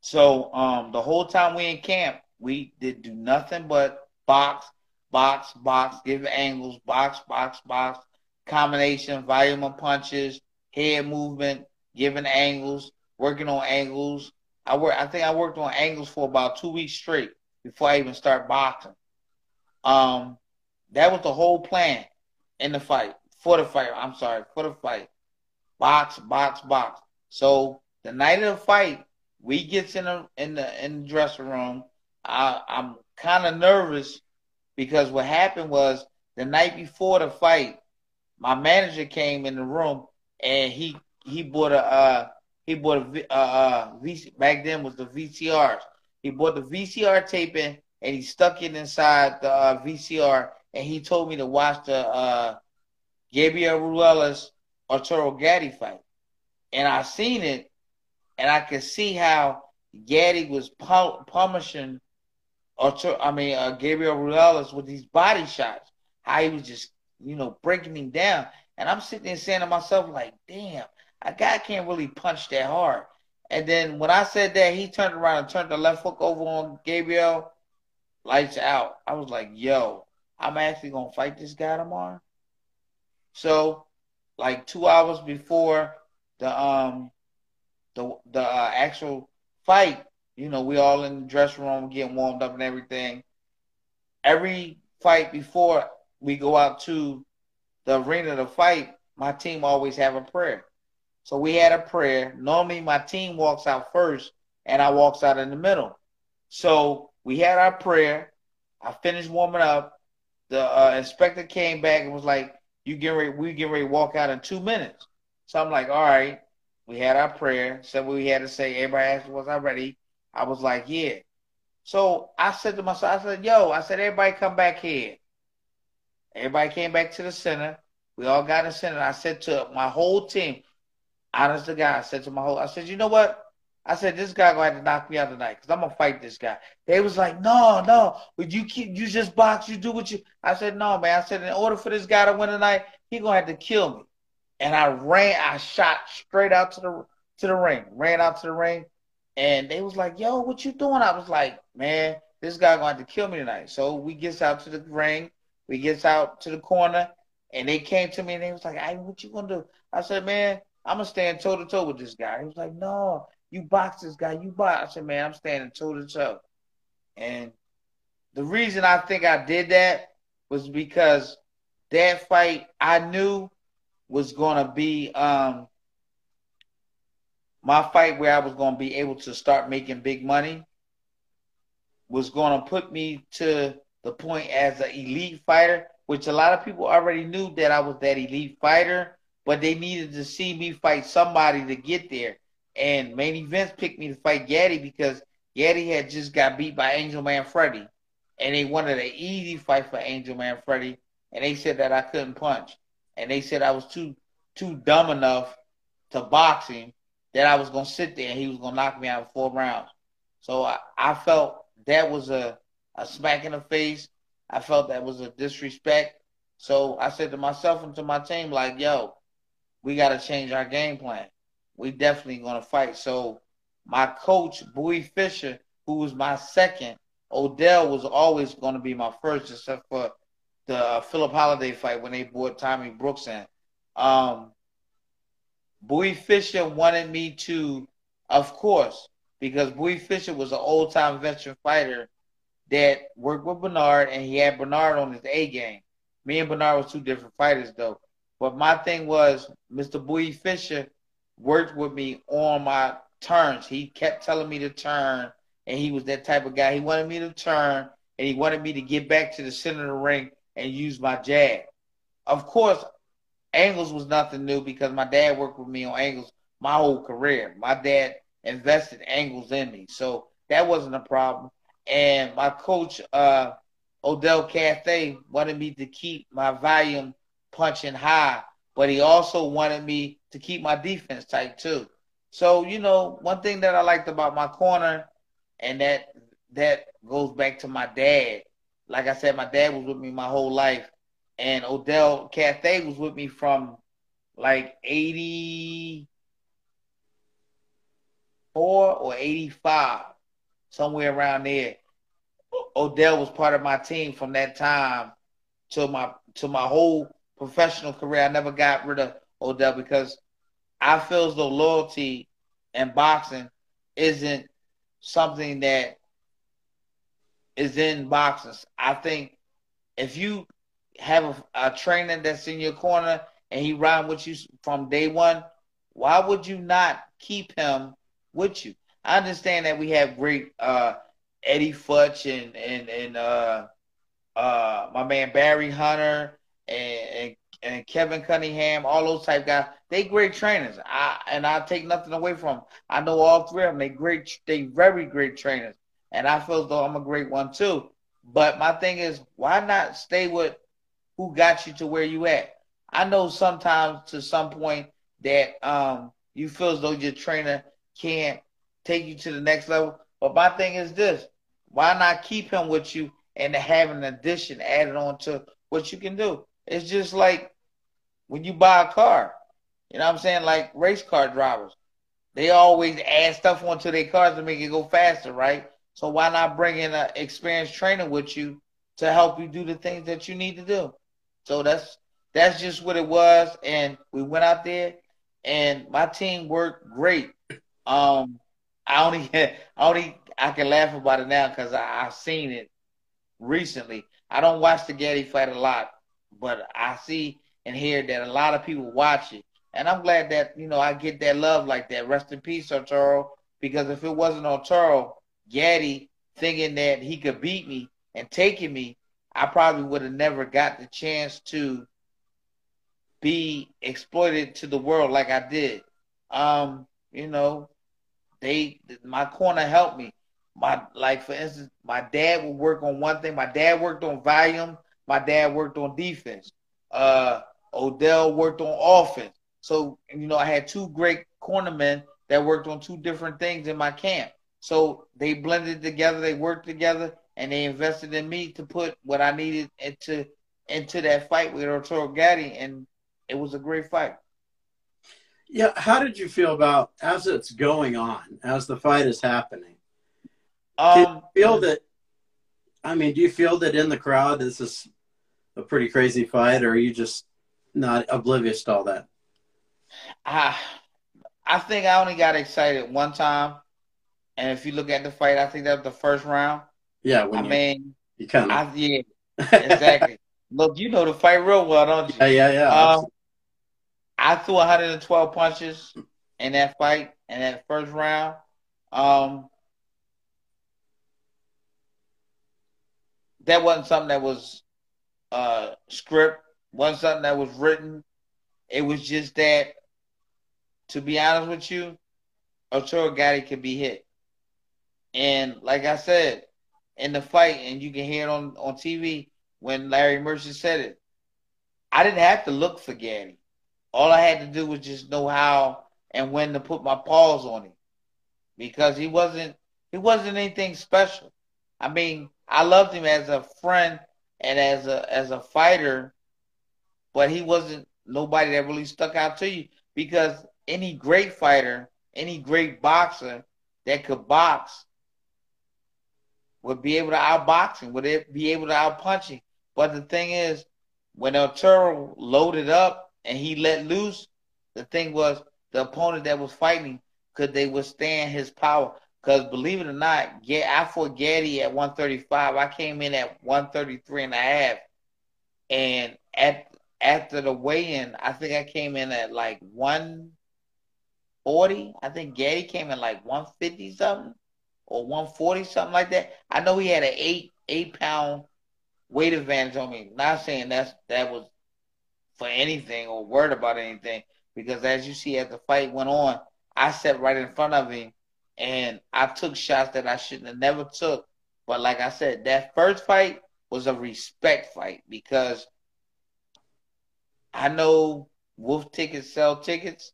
So um, the whole time we in camp, we did do nothing but box, box, box, give angles, box, box, box, combination, volume of punches, head movement, giving angles, working on angles. I work. I think I worked on angles for about two weeks straight before I even start boxing. Um, that was the whole plan in the fight. For the fight, I'm sorry, for the fight. Box, box, box. So the night of the fight, we gets in the in the in the dressing room. I, I'm kind of nervous because what happened was the night before the fight, my manager came in the room and he he bought a uh, he bought a uh, V C, back then was the V C Rs. He bought the V C R tape in and he stuck it inside the uh, V C R, and he told me to watch the uh, Gabriel Ruelas Arturo Gatti fight. And I seen it, and I could see how Gatti was pum- punishing Arturo, I mean, uh, Gabriel Ruelas with these body shots, how he was just, you know, breaking him down. And I'm sitting there saying to myself, like, damn, a guy can't really punch that hard. And then when I said that, he turned around and turned the left hook over on Gabriel, lights out. I was like, yo, I'm actually going to fight this guy tomorrow? So, like two hours before the um the the uh, actual fight, you know, we all in the dressing room getting warmed up and everything. Every fight before we go out to the arena to fight, my team always have a prayer. So we had a prayer. Normally, my team walks out first, and I walks out in the middle. So we had our prayer. I finished warming up. The uh, inspector came back and was like, You get ready, we get ready to walk out in two minutes. So I'm like, all right, we had our prayer, said what we had to say. Everybody asked, was I ready? I was like, yeah. So I said to myself, I said, yo, I said, everybody come back here. Everybody came back to the center. We all got in the center. I said to my whole team, honest to God, I said to my whole, I said, you know what? I said, this guy going to have to knock me out tonight because I'm going to fight this guy. They was like, no, no, would you keep, you just box, you do what you. I said, no, man. I said, in order for this guy to win tonight, he going to have to kill me. And I ran, I shot straight out to the to the ring, ran out to the ring. And they was like, yo, what you doing? I was like, man, this guy going to have to kill me tonight. So we gets out to the ring, we gets out to the corner, and they came to me and they was like, Ivan, what you going to do? I said, man, I'm going to stand toe-to-toe with this guy. He was like, no. You box this guy, you box. I said, man, I'm standing toe-to-toe. And the reason I think I did that was because that fight, I knew was going to be um, my fight where I was going to be able to start making big money, was going to put me to the point as an elite fighter, which a lot of people already knew that I was that elite fighter, but they needed to see me fight somebody to get there. And Main Events picked me to fight Gatti because Gatti had just got beat by Angelman Freddy. And they wanted an easy fight for Angelman Freddy. And they said that I couldn't punch. And they said I was too too dumb enough to box him, that I was going to sit there and he was going to knock me out in four rounds. So I, I felt that was a, a smack in the face. I felt that was a disrespect. So I said to myself and to my team, like, yo, we got to change our game plan. We definitely going to fight. So my coach, Bouie Fisher, who was my second, Odell was always going to be my first, except for the Phillip Holliday fight when they brought Tommy Brooks in. Um, Bouie Fisher wanted me to, of course, because Bouie Fisher was an old-time veteran fighter that worked with Bernard, and he had Bernard on his A game. Me and Bernard were two different fighters, though. But my thing was, Mister Bouie Fisher worked with me on my turns. He kept telling me to turn, and he was that type of guy. He wanted me to turn, and he wanted me to get back to the center of the ring and use my jab. Of course, angles was nothing new because my dad worked with me on angles my whole career. My dad invested angles in me, so that wasn't a problem. And my coach, uh, Odell Cathay, wanted me to keep my volume punching high, but he also wanted me to keep my defense tight too. So, you know, one thing that I liked about my corner, and that that goes back to my dad. Like I said, my dad was with me my whole life. And Odell Cathay was with me from like eighty-four or eighty-five, somewhere around there. Odell was part of my team from that time to my to my whole professional career. I never got rid of Odell because I feel as though loyalty in boxing isn't something that is in boxing. I think if you have a, a trainer that's in your corner and he riding with you from day one, why would you not keep him with you? I understand that we have great uh, Eddie Futch and and and uh, uh, my man Barry Hunter and, and and Kevin Cunningham, all those type guys. They great trainers. I and I take nothing away from them. I know all three of them. They great. They very great trainers, and I feel as though I'm a great one too. But my thing is, why not stay with who got you to where you at? I know sometimes to some point that um, you feel as though your trainer can't take you to the next level. But my thing is this, why not keep him with you and have an addition added on to what you can do? It's just like when you buy a car, you know what I'm saying? Like race car drivers, they always add stuff onto their cars to make it go faster, right? So why not bring in an experienced trainer with you to help you do the things that you need to do? So that's that's just what it was. And we went out there, and my team worked great. Um, I only, I only, I can laugh about it now because I've seen it recently. I don't watch the Gatti fight a lot, but I see and hear that a lot of people watch it, and I'm glad that you know I get that love like that. Rest in peace, Arturo. Because if it wasn't Arturo, Gatti thinking that he could beat me and taking me, I probably would have never got the chance to be exploited to the world like I did. Um, you know, they my corner helped me. My like for instance, my dad would work on one thing. My dad worked on volume. My dad worked on defense. Uh, Odell worked on offense. So you know, I had two great cornermen that worked on two different things in my camp. So they blended together. They worked together. And they invested in me to put what I needed into into that fight with Arturo Gatti, and it was a great fight. Yeah, how did you feel about as it's going on, as the fight is happening? Um, do you feel that? I mean, do you feel that in the crowd this is a pretty crazy fight, or are you just not oblivious to all that? I I think I only got excited one time, and if you look at the fight, I think that was the first round. Yeah, when I you, mean, you kind of. I, yeah, exactly. Look, you know the fight real well, don't you? Yeah, yeah, yeah. Um, I threw one hundred twelve punches in that fight, in that first round. Um, that wasn't something that was uh, script, wasn't something that was written. It was just that, to be honest with you, Arturo Gatti could be hit. And like I said, in the fight, and you can hear it on, on T V when Larry Merchant said it, I didn't have to look for Gatti. All I had to do was just know how and when to put my paws on him, because he wasn't he wasn't anything special. I mean, I loved him as a friend and as a as a fighter, but he wasn't nobody that really stuck out to you, because any great fighter, any great boxer that could box would be able to outbox him, would be able to outpunch him. But the thing is, when Arturo loaded up and he let loose, the thing was, the opponent that was fighting, could they withstand his power? Because believe it or not, I fought Gatti at one thirty-five. I came in at one thirty-three and a half. And at, after the weigh-in, I think I came in at like one forty. I think Gatti came in like one fifty-something or one forty, something like that. I know he had an eight, eight-pound weight advantage on me. Not saying that's, that was for anything or worried about anything, because as you see, as the fight went on, I sat right in front of him and I took shots that I shouldn't have never took. But like I said, that first fight was a respect fight, because I know wolf tickets sell tickets,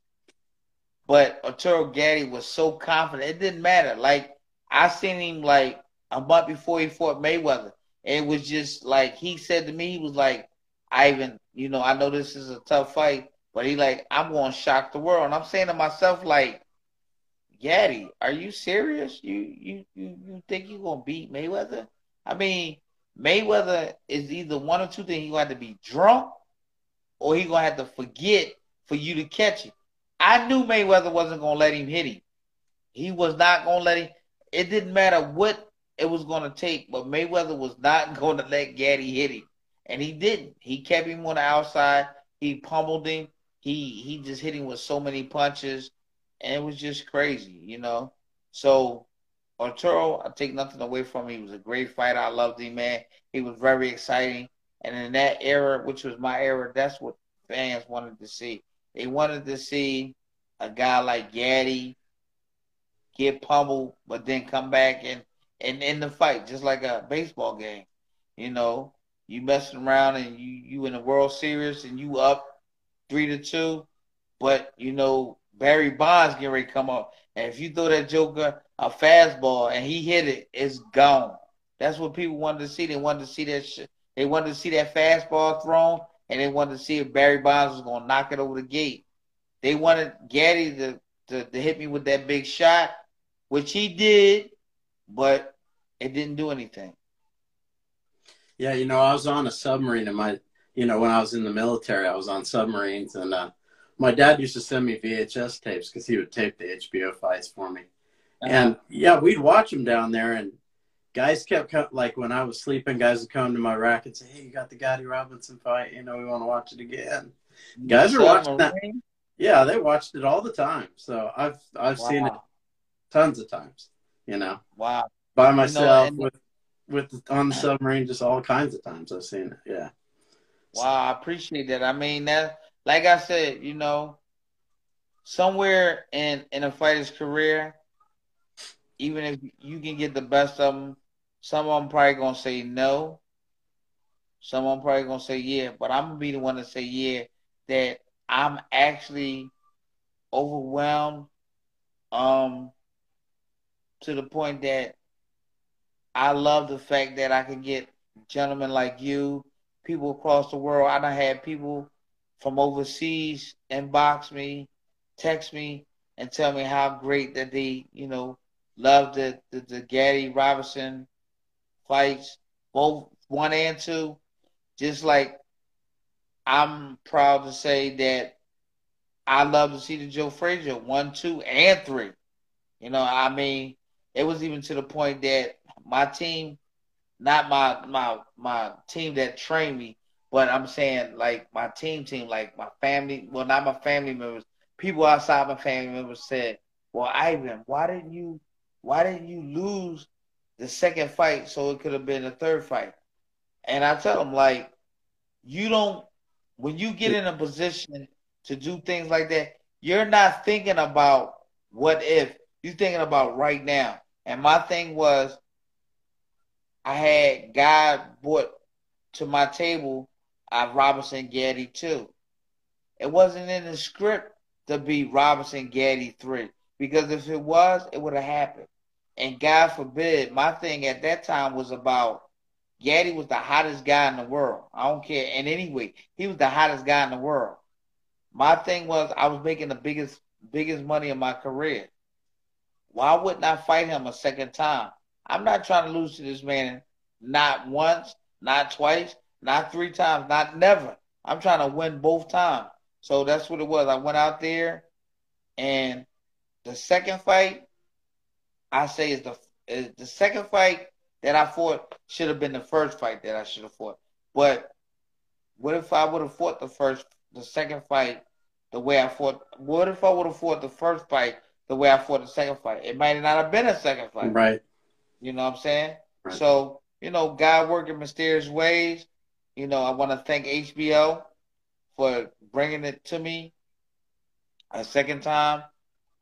but Arturo Gatti was so confident. It didn't matter. Like, I seen him like a month before he fought Mayweather. It was just like, he said to me, he was like, Ivan, you know, I know this is a tough fight, but he like, I'm going to shock the world. And I'm saying to myself, like, Gatti, are you serious? You you you, you think you're going to beat Mayweather? I mean, Mayweather is either one or two things. He's going to have to be drunk, or he's going to have to forget for you to catch him. I knew Mayweather wasn't going to let him hit him. He was not going to let him. It didn't matter what it was going to take, but Mayweather was not going to let Gatti hit him. And he didn't. He kept him on the outside. He pummeled him. He he just hit him with so many punches. And it was just crazy, you know. So, Arturo, I take nothing away from him. He was a great fighter. I loved him, man. He was very exciting. And in that era, which was my era, that's what fans wanted to see. They wanted to see a guy like Gatti get pummeled, but then come back and, and end the fight, just like a baseball game, you know. You messing around and you, you in the World Series and you up three to two, but you know Barry Bonds getting ready to come up, and if you throw that joker a fastball and he hit it, it's gone. That's what people wanted to see. They wanted to see that sh they wanted to see that fastball thrown, and they wanted to see if Barry Bonds was gonna knock it over the gate. They wanted Gatti to, to to hit me with that big shot, which he did, but it didn't do anything. Yeah, you know, I was on a submarine in my, you know, when I was in the military, I was on submarines. And uh, my dad used to send me V H S tapes because he would tape the H B O fights for me. Uh-huh. And, yeah, we'd watch them down there. And guys kept, like, when I was sleeping, guys would come to my rack and say, hey, you got the Gatti Robinson fight. You know, we want to watch it again. You guys are watching that. Ring? Yeah, they watched it all the time. So I've, I've wow. seen it tons of times, you know. Wow. By myself, you know, with. With on the submarine, just all kinds of times I've seen it. Yeah. Wow, I appreciate that. I mean, that, like I said, you know, somewhere in in a fighter's career, even if you can get the best of them, some of them probably gonna say no. Some of them probably gonna say yeah, but I'm gonna be the one to say yeah. That I'm actually overwhelmed, um, to the point that I love the fact that I can get gentlemen like you, people across the world. I done had people from overseas inbox me, text me, and tell me how great that they, you know, love the, the, the Gatti Robinson fights, both one and two. Just like I'm proud to say that I love to see the Joe Frazier one, two, and three. You know, I mean, it was even to the point that my team, not my my my team that trained me, But I'm saying, like, my team team, like my family, well, not my family members, people outside my family members said, well, Ivan, why didn't you, why didn't you lose the second fight so it could have been a third fight? And I tell them, like, you don't, when you get in a position to do things like that, you're not thinking about what if, you're thinking about right now. And my thing was, I had God brought to my table, I Robinson Gatti two. It wasn't in the script to be Robinson Gatti three, because if it was, it would have happened. And God forbid, my thing at that time was about, Gatti was the hottest guy in the world. I don't care. And anyway, he was the hottest guy in the world. My thing was, I was making the biggest biggest money in my career. Why wouldn't I fight him a second time? I'm not trying to lose to this man not once, not twice, not three times, not never. I'm trying to win both times. So that's what it was. I went out there, and the second fight, I say is the is the second fight that I fought should have been the first fight that I should have fought. But what if I would have fought the first, the second fight the way I fought? What if I would have fought the first fight the way I fought the second fight? It might not have been a second fight. Right. You know what I'm saying? Right. So, you know, God working mysterious ways. You know, I want to thank H B O for bringing it to me a second time.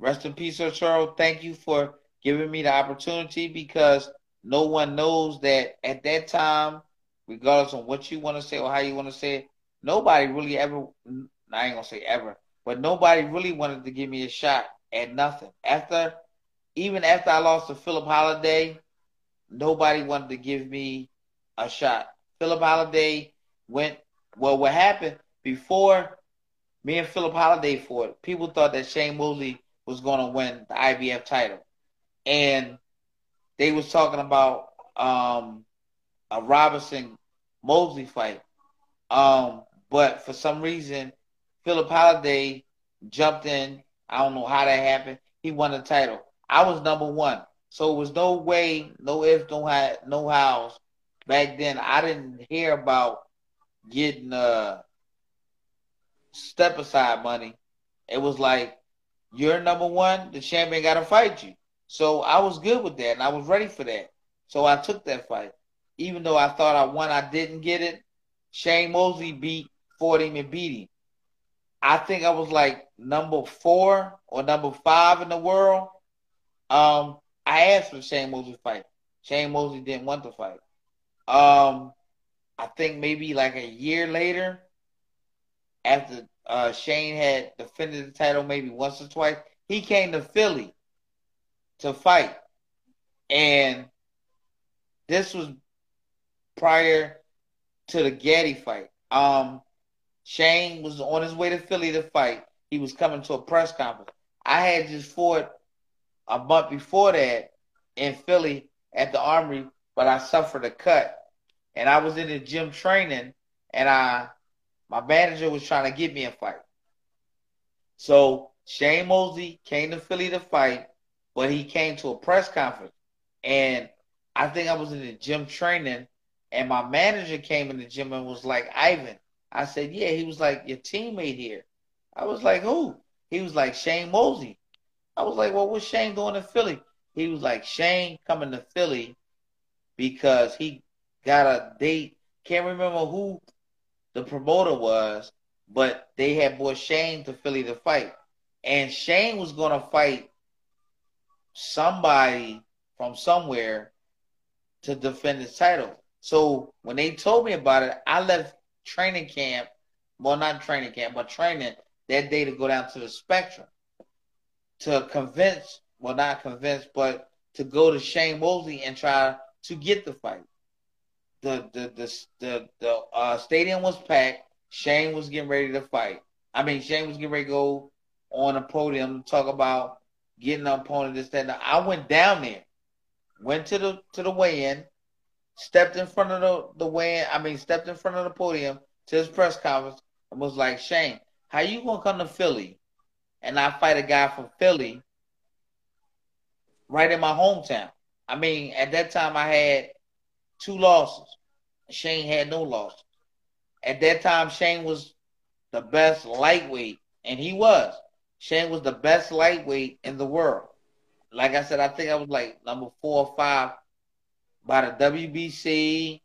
Rest in peace, Sir Charles. Thank you for giving me the opportunity, because no one knows that at that time, regardless of what you want to say or how you want to say it, nobody really ever, I ain't going to say ever, but nobody really wanted to give me a shot at nothing. After, even after I lost to Phillip Holliday, nobody wanted to give me a shot. Phillip Holliday went, well, what happened, before me and Phillip Holliday fought, people thought that Shane Mosley was going to win the I B F title. And they was talking about um, a Robinson Mosley fight. Um, but for some reason, Phillip Holliday jumped in. I don't know how that happened. He won the title. I was number one. So it was no way, no ifs, no, how, no hows. Back then, I didn't hear about getting uh, step-aside money. It was like, you're number one, the champion got to fight you. So I was good with that, and I was ready for that. So I took that fight. Even though I thought I won, I didn't get it. Shane Mosley beat, fought him and beat him. I think I was like number four or number five in the world. Um, I asked for the Shane Mosley fight. Shane Mosley didn't want the fight. Um, I think maybe like a year later, after uh, Shane had defended the title maybe once or twice, he came to Philly to fight. And this was prior to the Gatti fight. Um, Shane was on his way to Philly to fight. He was coming to a press conference. I had just fought a month before that in Philly at the Armory, but I suffered a cut. And I was in the gym training, and I my manager was trying to get me a fight. So Shane Mosley came to Philly to fight, but he came to a press conference, and I think I was in the gym training, and my manager came in the gym and was like, Ivan. I said, yeah. He was like, your teammate here. I was like, who? He was like, Shane Mosley. I was like, well, what's Shane doing in Philly? He was like, Shane coming to Philly because he got a date. Can't remember who the promoter was, but they had brought Shane to Philly to fight. And Shane was going to fight somebody from somewhere to defend his title. So when they told me about it, I left training camp, well, not training camp, but training that day to go down to the Spectrum to convince, well, not convince, but to go to Shane Mosley and try to get the fight. The the the the, the uh, stadium was packed. Shane was getting ready to fight. I mean, Shane was getting ready to go on a podium to talk about getting an opponent, this, that, and that. I went down there, went to the to the weigh-in, stepped in front of the, the weigh-in, I mean, stepped in front of the podium to his press conference and was like, Shane, how you going to come to Philly and I fight a guy from Philly right in my hometown? I mean, at that time I had two losses. Shane had no losses. At that time, Shane was the best lightweight, and he was. Shane was the best lightweight in the world. Like I said, I think I was like number four or five by the W B C.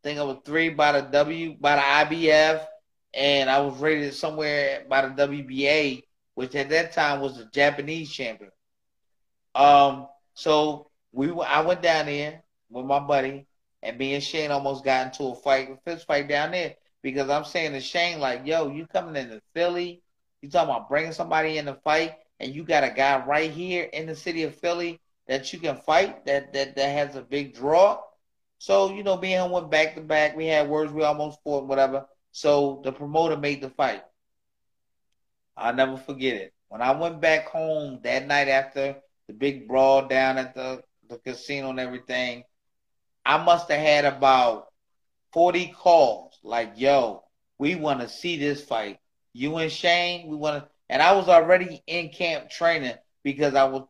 I think I was three by the W by the I B F, and I was rated somewhere by the W B A, which at that time was the Japanese champion. Um, so we were, I went down there with my buddy, and me and Shane almost got into a fight, a fist fight down there, because I'm saying to Shane, like, yo, you coming into Philly, you talking about bringing somebody in the fight, and you got a guy right here in the city of Philly that you can fight, that that that has a big draw. So, you know, me and him went back to back. We had words. We almost fought, whatever. So the promoter made the fight. I'll never forget it. When I went back home that night after the big brawl down at the, the casino and everything, I must have had about forty calls. Like, yo, we want to see this fight. You and Shane, we want to. And I was already in camp training because I was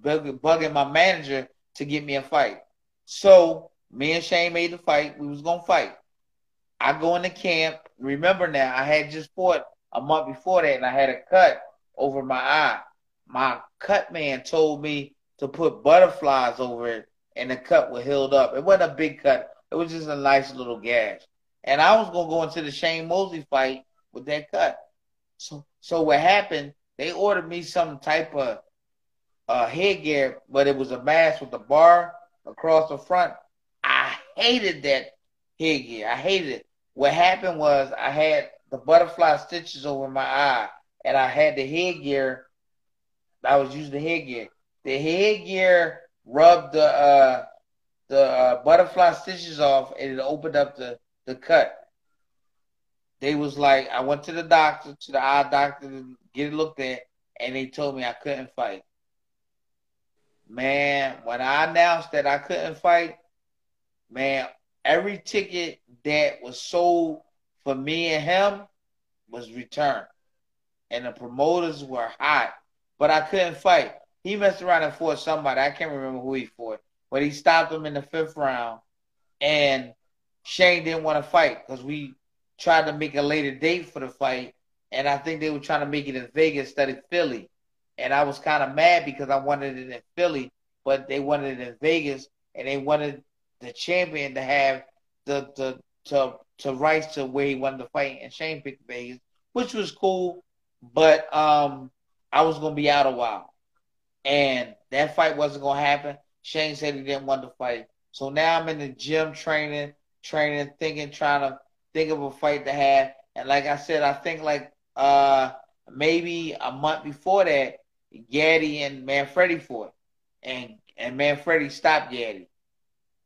bugging, bugging my manager to get me a fight. So me and Shane made the fight. We was going to fight. I go into camp. Remember now, I had just fought a month before that, and I had a cut over my eye. My cut man told me to put butterflies over it, and the cut was healed up. It wasn't a big cut. It was just a nice little gash. And I was going to go into the Shane Mosley fight with that cut. So so what happened, they ordered me some type of uh, headgear, but it was a mask with a bar across the front. I hated that headgear. I hated it. What happened was I had the butterfly stitches over my eye, and I had the headgear. I was using the headgear. The headgear rubbed the uh, the uh, butterfly stitches off, and it opened up the, the cut. They was like, I went to the doctor, to the eye doctor to get it looked at, and they told me I couldn't fight. Man, when I announced that I couldn't fight, man, every ticket that was sold for me and him was returned. And the promoters were hot, but I couldn't fight. He messed around and fought somebody. I can't remember who he fought, but he stopped him in the fifth round, and Shane didn't want to fight because we – tried to make a later date for the fight, and I think they were trying to make it in Vegas instead of Philly. And I was kind of mad because I wanted it in Philly, but they wanted it in Vegas, and they wanted the champion to have the the to to rights to where he wanted to fight, and Shane picked Vegas, which was cool, but um, I was going to be out a while. And that fight wasn't going to happen. Shane said he didn't want to fight. So now I'm in the gym training, training, thinking, trying to think of a fight to have. And like I said, I think like uh, maybe a month before that, Gatti and Manfredi fought. And and Manfredi stopped Gatti.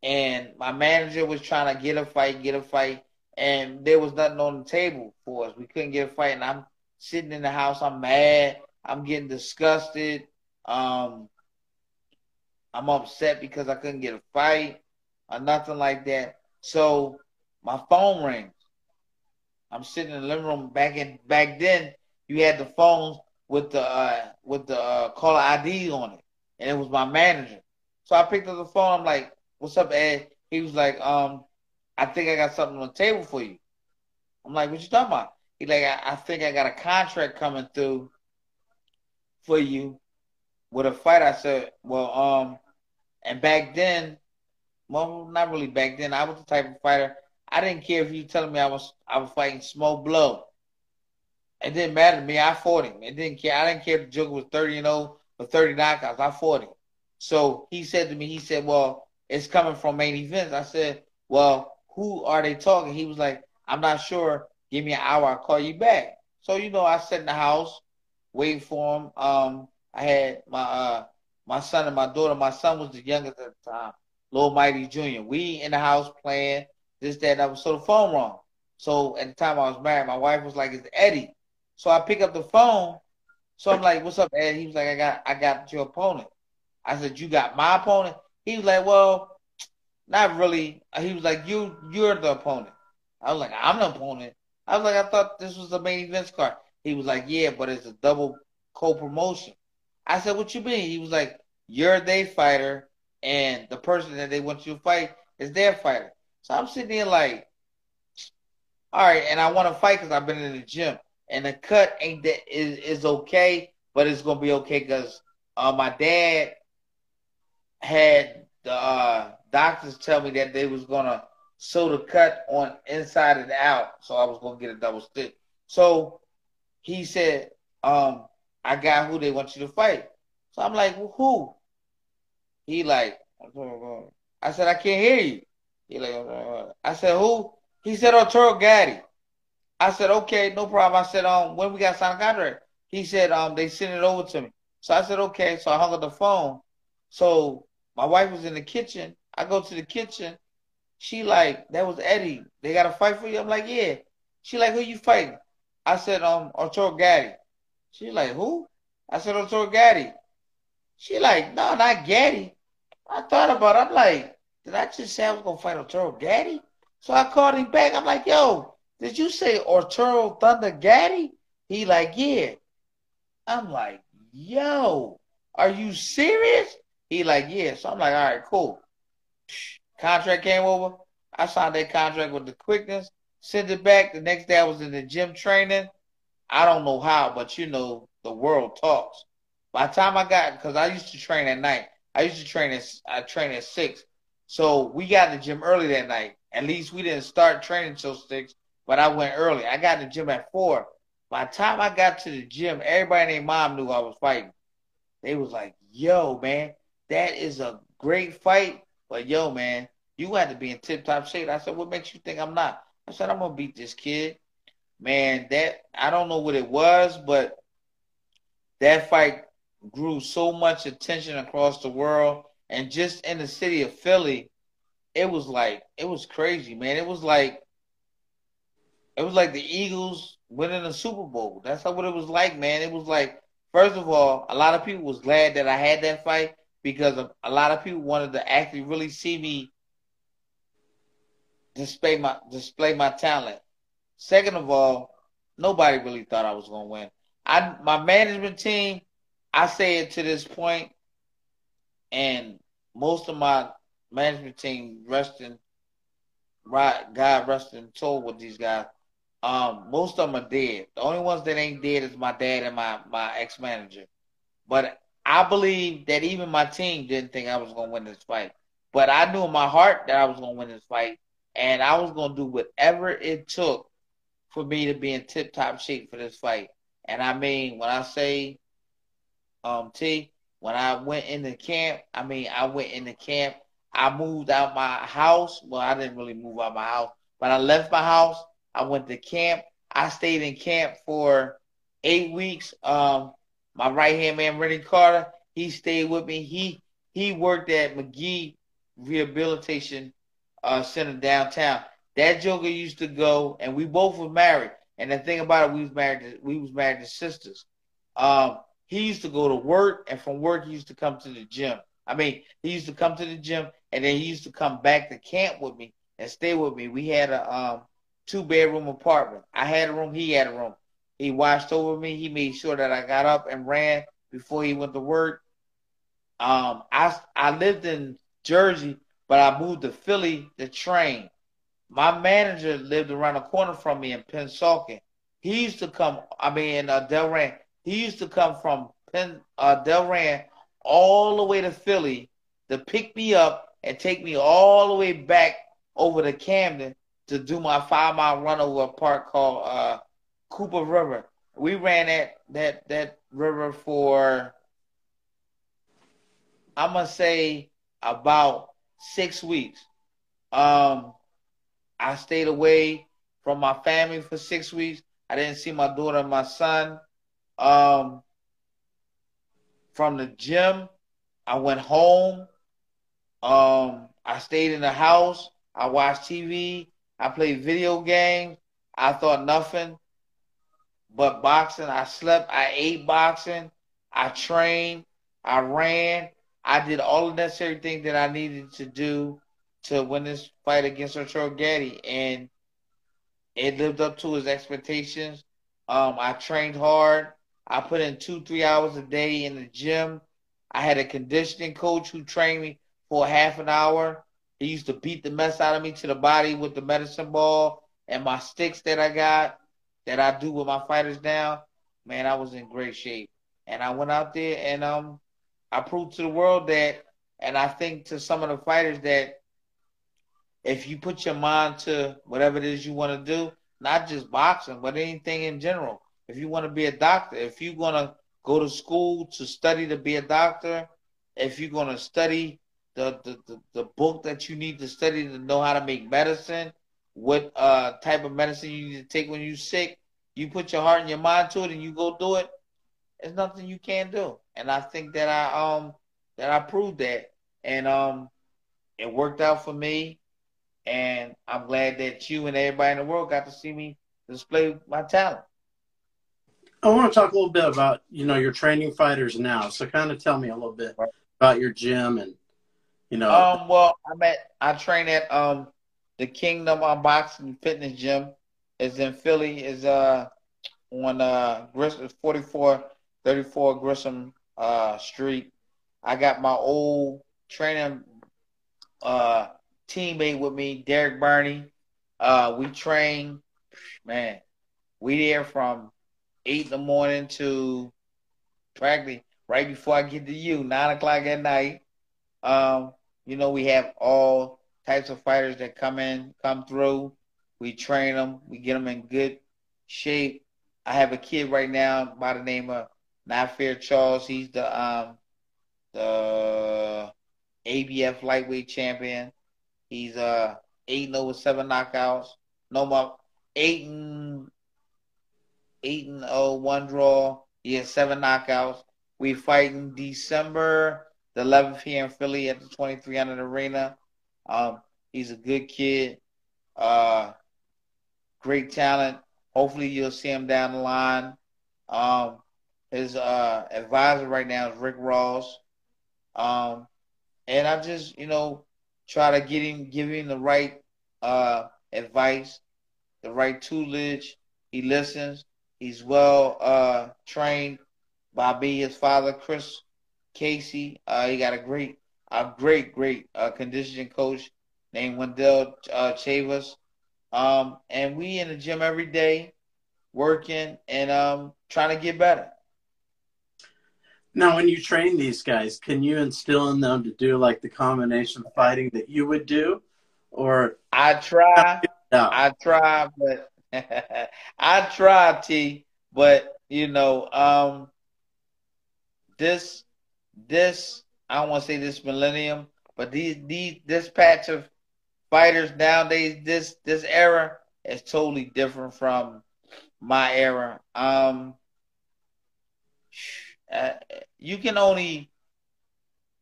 And my manager was trying to get a fight, get a fight. And there was nothing on the table for us. We couldn't get a fight. And I'm sitting in the house. I'm mad. I'm getting disgusted. Um, I'm upset because I couldn't get a fight or nothing like that. So my phone rings. I'm sitting in the living room. Back in back then, you had the phones with the uh, with the uh, caller I D on it, and it was my manager. So I picked up the phone. I'm like, "What's up, Ed?" He was like, "Um, I think I got something on the table for you." I'm like, "What you talking about?" He like, I, "I think I got a contract coming through for you with a fight." I said, "Well, um," and back then, well, not really back then. I was the type of fighter. I didn't care if you were telling me I was I was fighting small blow. It didn't matter to me. I fought him. It didn't care. I didn't care if the Joker was thirty and zero or thirty knockouts. I fought him. So he said to me, he said, "Well, it's coming from Main Events." I said, "Well, who are they talking?" He was like, "I'm not sure. Give me an hour. I'll call you back." So you know, I sat in the house waiting for him. Um, I had my uh, my son and my daughter. My son was the youngest at the time, Lil Mighty Junior We in the house playing this, that, and I was so the phone wrong. So at the time I was married, my wife was like, "It's Eddie." So I pick up the phone. So I'm like, "What's up, Eddie?" He was like, I got I got your opponent. I said, "You got my opponent?" He was like, "Well, not really." He was like, You you're the opponent. I was like, "I'm the opponent." I was like, "I thought this was the Main Events card." He was like, "Yeah, but it's a double co promotion. I said, "What you mean?" He was like, "You're their fighter, and the person that they want you to fight is their fighter." So I'm sitting there like, all right, and I want to fight because I've been in the gym, and the cut ain't that is is okay, but it's gonna be okay because uh, my dad had the uh, doctors tell me that they was gonna sew the cut on inside and out, so I was gonna get a double stitch. So he said, um, I got who they want you to fight. So I'm like, well, who? He like, I said, I can't hear you. He like, I said, who? He said, Arturo Gatti. I said, okay, no problem. I said, um, when we got signed contract? He said, um, they sent it over to me. So I said, okay. So I hung up the phone. So my wife was in the kitchen. I go to the kitchen. She like, that was Eddie. They got a fight for you? I'm like, yeah. She like, who you fighting? I said, um, Arturo Gatti. She like, who? I said, Arturo Gatti. She like, no, not Gatti. I thought about it. I'm like, did I just say I was going to fight Arturo Gatti? So I called him back. I'm like, yo, did you say Arturo Thunder Gatti? He like, yeah. I'm like, yo, are you serious? He like, yeah. So I'm like, all right, cool. Contract came over. I signed that contract with the quickness. Sent it back. The next day I was in the gym training. I don't know how, but you know, the world talks. By the time I got, because I used to train at night. I used to train at, I trained at six. So we got in the gym early that night. At least we didn't start training till six, but I went early. I got in the gym at four. By the time I got to the gym, everybody and their mom knew I was fighting. They was like, yo, man, that is a great fight. But, yo, man, you had to be in tip-top shape. I said, what makes you think I'm not? I said, I'm going to beat this kid. Man, that I don't know what it was, but that fight grew so much attention across the world. And just in the city of Philly, it was like, it was crazy, man. It was like, it was like the Eagles winning the Super Bowl. That's what it was like, man. It was like, first of all, a lot of people was glad that I had that fight because a lot of people wanted to actually really see me display my, display my talent. Second of all, nobody really thought I was going to win. I, my management team, I say it to this point, and most of my management team, resting, God rest in soul with these guys, um, most of them are dead. The only ones that ain't dead is my dad and my, my ex-manager. But I believe that even my team didn't think I was going to win this fight. But I knew in my heart that I was going to win this fight, and I was going to do whatever it took for me to be in tip-top shape for this fight. And I mean, when I say... Um, T, when I went in the camp, I mean, I went in the camp. I moved out my house. Well, I didn't really move out my house, but I left my house. I went to camp. I stayed in camp for eight weeks. Um, my right-hand man, Randy Carter, he stayed with me. He he worked at McGee Rehabilitation uh, Center downtown. That joker used to go, and we both were married. And the thing about it, we was married. To, we was married to sisters. Um. He used to go to work, and from work he used to come to the gym. I mean, he used to come to the gym, and then he used to come back to camp with me and stay with me. We had a um, two-bedroom apartment. I had a room. He had a room. He watched over me. He made sure that I got up and ran before he went to work. Um, I, I lived in Jersey, but I moved to Philly to train. My manager lived around the corner from me in Pennsauken. He used to come, I mean, in uh, Delran. He used to come from Penn, uh, Delran all the way to Philly to pick me up and take me all the way back over to Camden to do my five-mile run over a park called uh, Cooper River. We ran that, that, that river for, I'm going to say, about six weeks. Um, I stayed away from my family for six weeks. I didn't see my daughter and my son. Um, from the gym, I went home. Um, I stayed in the house. I watched T V. I played video games. I thought nothing but boxing. I slept. I ate boxing. I trained. I ran. I did all the necessary things that I needed to do to win this fight against Arturo Gatti, and it lived up to his expectations. Um, I trained hard. I put in two, three hours a day in the gym. I had a conditioning coach who trained me for half an hour. He used to beat the mess out of me to the body with the medicine ball and my sticks that I got, that I do with my fighters now, man, I was in great shape. And I went out there and um, I proved to the world that, and I think to some of the fighters that if you put your mind to whatever it is you want to do, not just boxing, but anything in general. If you want to be a doctor, if you're going to go to school to study to be a doctor, if you're going to study the, the, the, the book that you need to study to know how to make medicine, what uh, type of medicine you need to take when you're sick, you put your heart and your mind to it and you go do it, there's nothing you can't do. And I think that I um that I proved that. And um it worked out for me. And I'm glad that you and everybody in the world got to see me display my talent. I want to talk a little bit about, you know, you're training fighters now. So kind of tell me a little bit about your gym and, you know. Um, well, I'm at, I train at um, the Kingdom Boxing Fitness Gym. It's in Philly. It's uh, on uh, forty-four thirty-four Grissom uh, Street. I got my old training uh teammate with me, Derek Burney. Uh, we train, man, we there from eight in the morning to practically right before I get to you, nine o'clock at night. Um, you know, we have all types of fighters that come in, come through. We train them. We get them in good shape. I have a kid right now by the name of Nafair Charles. He's the um, the A B F lightweight champion. He's uh eight and over seven knockouts. No more eight and eight and oh one draw. He has seven knockouts. We fighting December the eleventh here in Philly at the twenty three hundred arena. Um, he's a good kid, uh, great talent. Hopefully you'll see him down the line. Um, his uh advisor right now is Rick Ross. Um, and I just you know. Try to get him, give him the right uh, advice, the right tutelage. He listens. He's well uh, trained by me, his father, Chris Casey. Uh, he got a great, a great, great uh, conditioning coach named Wendell uh, Chavez. Um, and we in the gym every day working and um, trying to get better. Now, when you train these guys, can you instill in them to do like the combination fighting that you would do? Or I try, no. I try, but I try, T. But you know, um, this, this I don't want to say this millennium, but these, these, this patch of fighters nowadays, this, this era is totally different from my era. Um. Uh, you can only,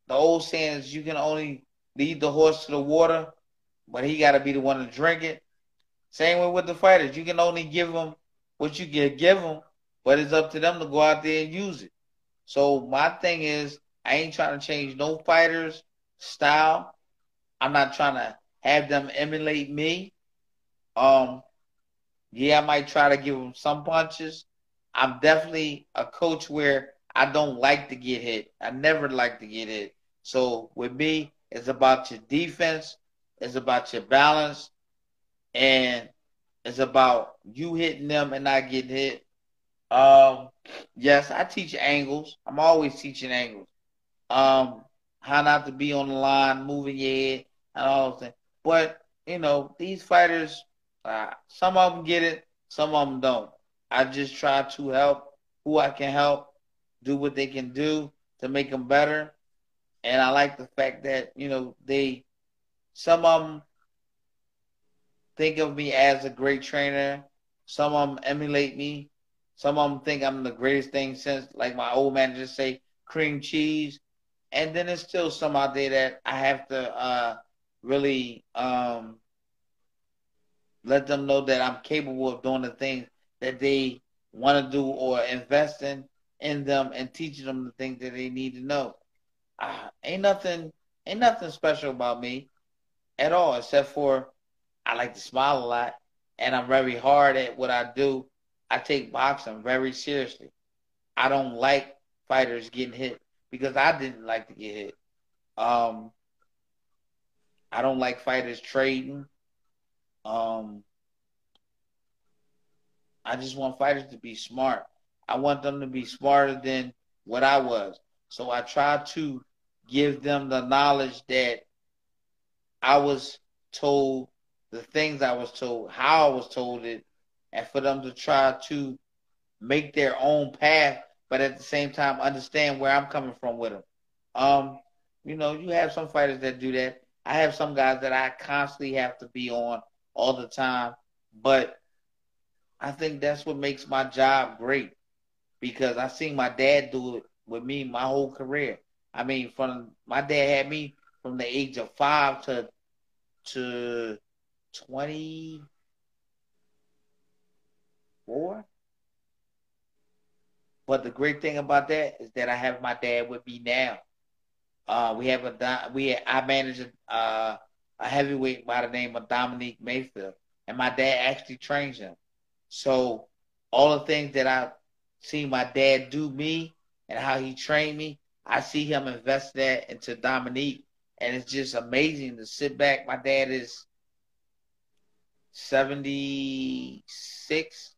the old saying is you can only lead the horse to the water, but he got to be the one to drink it. Same way with the fighters. You can only give them what you can give them, but it's up to them to go out there and use it. So my thing is I ain't trying to change no fighter's style. I'm not trying to have them emulate me. Um, yeah, I might try to give them some punches. I'm definitely a coach where I don't like to get hit. I never like to get hit. So with me, it's about your defense. It's about your balance. And it's about you hitting them and not getting hit. Um, yes, I teach angles. I'm always teaching angles. Um, how not to be on the line, moving your head, and all those things. But, you know, these fighters, uh, some of them get it, some of them don't. I just try to help who I can help, do what they can do to make them better. And I like the fact that, you know, they, some of them think of me as a great trainer. Some of them emulate me. Some of them think I'm the greatest thing since, like my old manager say, cream cheese. And then there's still some out there that I have to uh, really um, let them know that I'm capable of doing the things that they want to do, or investing in them and teaching them the things that they need to know. Uh, ain't nothing, ain't nothing special about me at all, except for I like to smile a lot, and I'm very hard at what I do. I take boxing very seriously. I don't like fighters getting hit because I didn't like to get hit. Um, I don't like fighters trading. Um, I just want fighters to be smart. I want them to be smarter than what I was. So I try to give them the knowledge that I was told, the things I was told, how I was told it, and for them to try to make their own path, but at the same time understand where I'm coming from with them. Um, you know, you have some fighters that do that. I have some guys that I constantly have to be on all the time, but I think that's what makes my job great, because I seen my dad do it with me my whole career. I mean, from my dad had me from the age of five to to twenty-four. But the great thing about that is that I have my dad with me now. Uh, we have a we I manage a, uh, a heavyweight by the name of Dominique Mayfield, and my dad actually trains him. So all the things that I see my dad do me and how he trained me, I see him invest that into Dominique, and it's just amazing to sit back. My dad is seventy-six,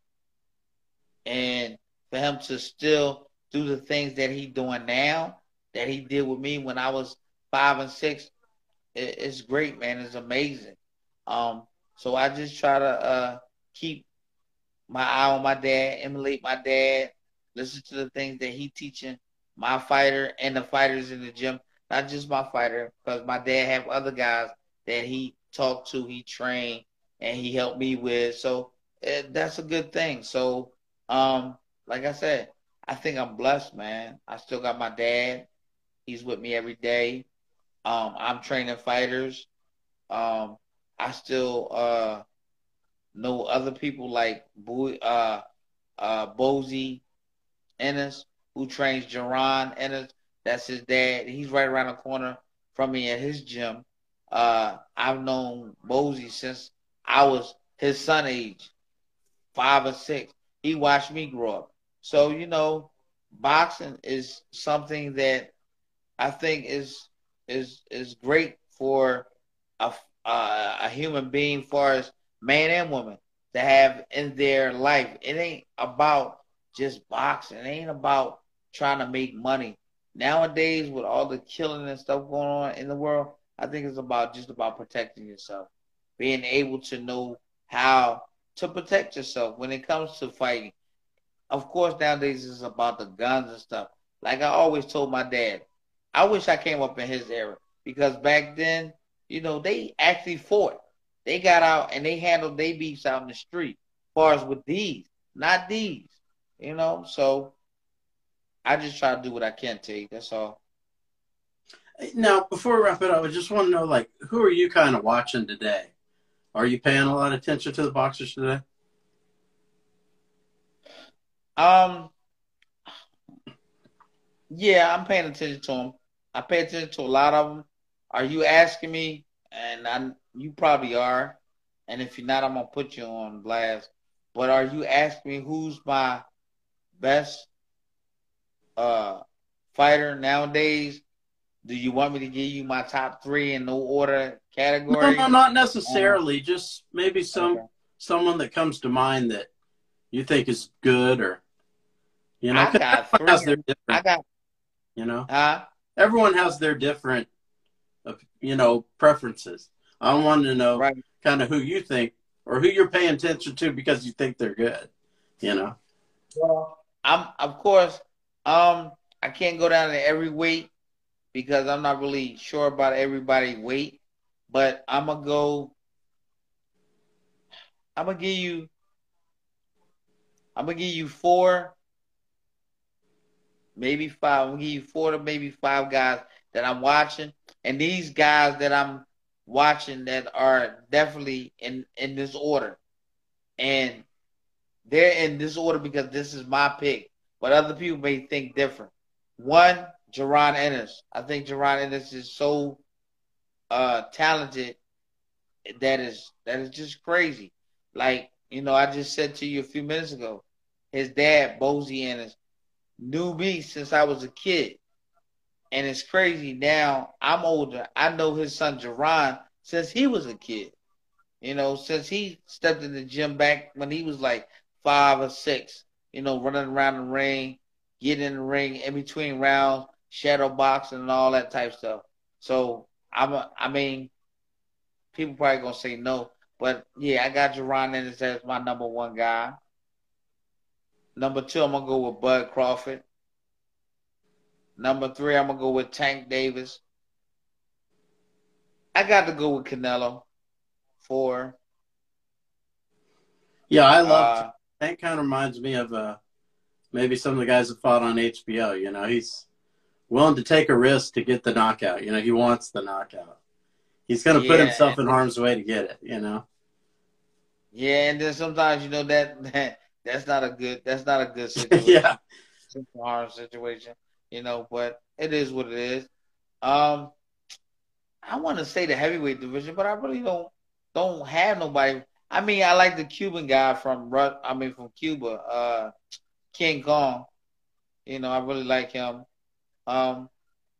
and for him to still do the things that he's doing now, that he did with me when I was five and six, it, it's great, man. It's amazing. Um, so I just try to uh, keep my eye on my dad, emulate my dad, listen to the things that he's teaching my fighter and the fighters in the gym, not just my fighter, because my dad have other guys that he talked to, he trained, and he helped me with. So it, that's a good thing. So, um, like I said, I think I'm blessed, man. I still got my dad. He's with me every day. Um, I'm training fighters. Um, I still uh, know other people like Bouie, uh, uh, Bouie Ennis, who trains Jaron Ennis. That's his dad. He's right around the corner from me at his gym. Uh, I've known Bouie since I was his son age, five or six. He watched me grow up. So, you know, boxing is something that I think is is is great for a, uh, a human being, far as man and woman, to have in their life. It ain't about just boxing. It ain't about trying to make money. Nowadays, with all the killing and stuff going on in the world, I think it's about just about protecting yourself, being able to know how to protect yourself when it comes to fighting. Of course, nowadays it's about the guns and stuff. Like I always told my dad, I wish I came up in his era, because back then, you know, they actually fought. They got out and they handled their beefs out in the street, as far as with these, not these, you know. So I just try to do what I can, T. That's all. Now, before we wrap it up, I just want to know, like, who are you kind of watching today? Are you paying a lot of attention to the boxers today? Um, yeah, I'm paying attention to them. I pay attention to a lot of them. Are you asking me? And I, you probably are. And if you're not, I'm going to put you on blast. But are you asking me who's my best uh, fighter nowadays? Do you want me to give you my top three in no order category? No, no, not necessarily. Um, Just maybe some okay. someone that comes to mind that you think is good, or you know, I got three. Has their I got, you know, huh? Everyone has their different, you know, preferences. I want to know right. kind of who you think, or who you're paying attention to because you think they're good, you know. Well, I'm of course, um, I can't go down to every weight because I'm not really sure about everybody's weight, but I'm gonna go. I'm gonna give you. I'm going to give you four, maybe five. I'm going to give you four to maybe five guys that I'm watching. And these guys that I'm watching that are definitely in, in this order. And they're in this order because this is my pick. But other people may think different. One, Jaron Ennis. I think Jaron Ennis is so uh, talented that is, that is just crazy. Like, you know, I just said to you a few minutes ago, his dad, Bouie Ennis, knew me since I was a kid. And it's crazy now, I'm older. I know his son, Jaron, since he was a kid. You know, since he stepped in the gym back when he was like five or six, you know, running around the ring, getting in the ring in between rounds, shadow boxing and all that type stuff. So, I'm a, I mean, people probably going to say no. But, yeah, I got Jaron Ennis as my number one guy. Number two, I'm going to go with Bud Crawford. Number three, I'm going to go with Tank Davis. I got to go with Canelo. Four. Yeah, I love uh, Tank. Kind of reminds me of uh, maybe some of the guys that fought on H B O. You know, he's willing to take a risk to get the knockout. You know, he wants the knockout. He's going to yeah, put himself in harm's way to get it, you know? Yeah, and then sometimes, you know, that, that that's not a good that's not a good situation. Yeah. It's a harm situation, you know, but it is what it is. Um, I want to say the heavyweight division, but I really don't don't have nobody. I mean, I like the Cuban guy from I mean from Cuba, uh, King Kong. You know, I really like him. Um,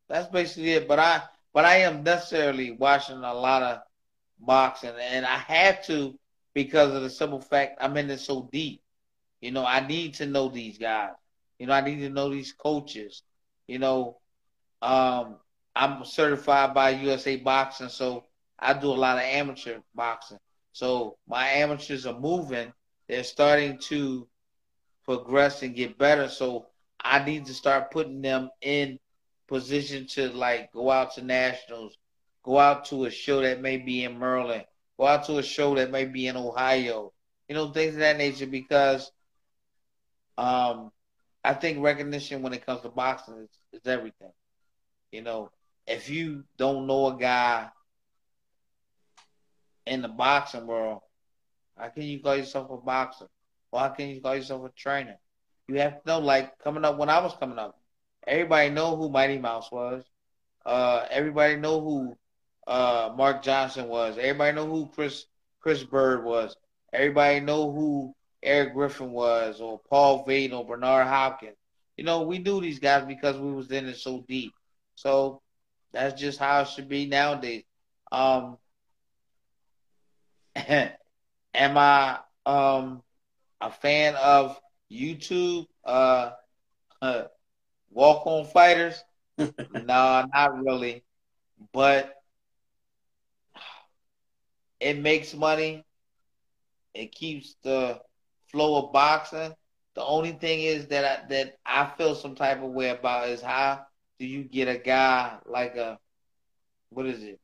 that's basically it. But I but I am necessarily watching a lot of boxing, and I have to because of the simple fact I'm in it so deep. You know, I need to know these guys. You know, I need to know these coaches. You know, um, I'm certified by U S A Boxing, so I do a lot of amateur boxing. So my amateurs are moving. They're starting to progress and get better. So I need to start putting them in position to, like, go out to nationals, go out to a show that may be in Maryland, go out to a show that may be in Ohio, you know, things of that nature, because um, I think recognition when it comes to boxing is, is everything. You know, if you don't know a guy in the boxing world, how can you call yourself a boxer? Or how can you call yourself a trainer? You have to know, like, coming up, when I was coming up, everybody know who Mighty Mouse was. Uh, everybody know who uh, Mark Johnson was. Everybody know who Chris Chris Bird was. Everybody know who Eric Griffin was, or Paul Vaden, or Bernard Hopkins. You know, we knew these guys because we was in it so deep. So that's just how it should be nowadays. Um, am I um, a fan of YouTube, uh, uh, walk-on fighters? No, nah, not really. But it makes money. It keeps the flow of boxing. The only thing is that I, that I feel some type of way about is how do you get a guy like a, what is it,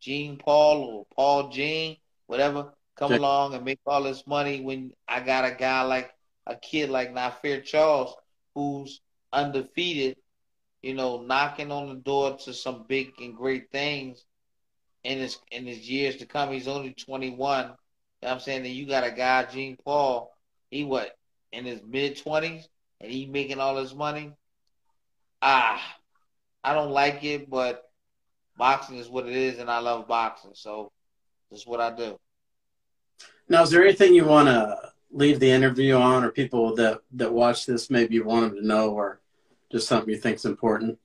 Gene Paul or Paul Gene, whatever, come Check. along and make all this money when I got a guy like a kid like Nafair Charles, who's undefeated, you know, knocking on the door to some big and great things in his in his years to come. He's only twenty-one. You know what I'm saying? That you got a guy, Gene Paul, he what, in his mid-twenties, and he making all his money? Ah, I don't like it, but boxing is what it is, and I love boxing, so that's what I do. Now, is there anything you want to leave the interview on, or people that, that watch this, maybe you want them to know, or just something you think's important?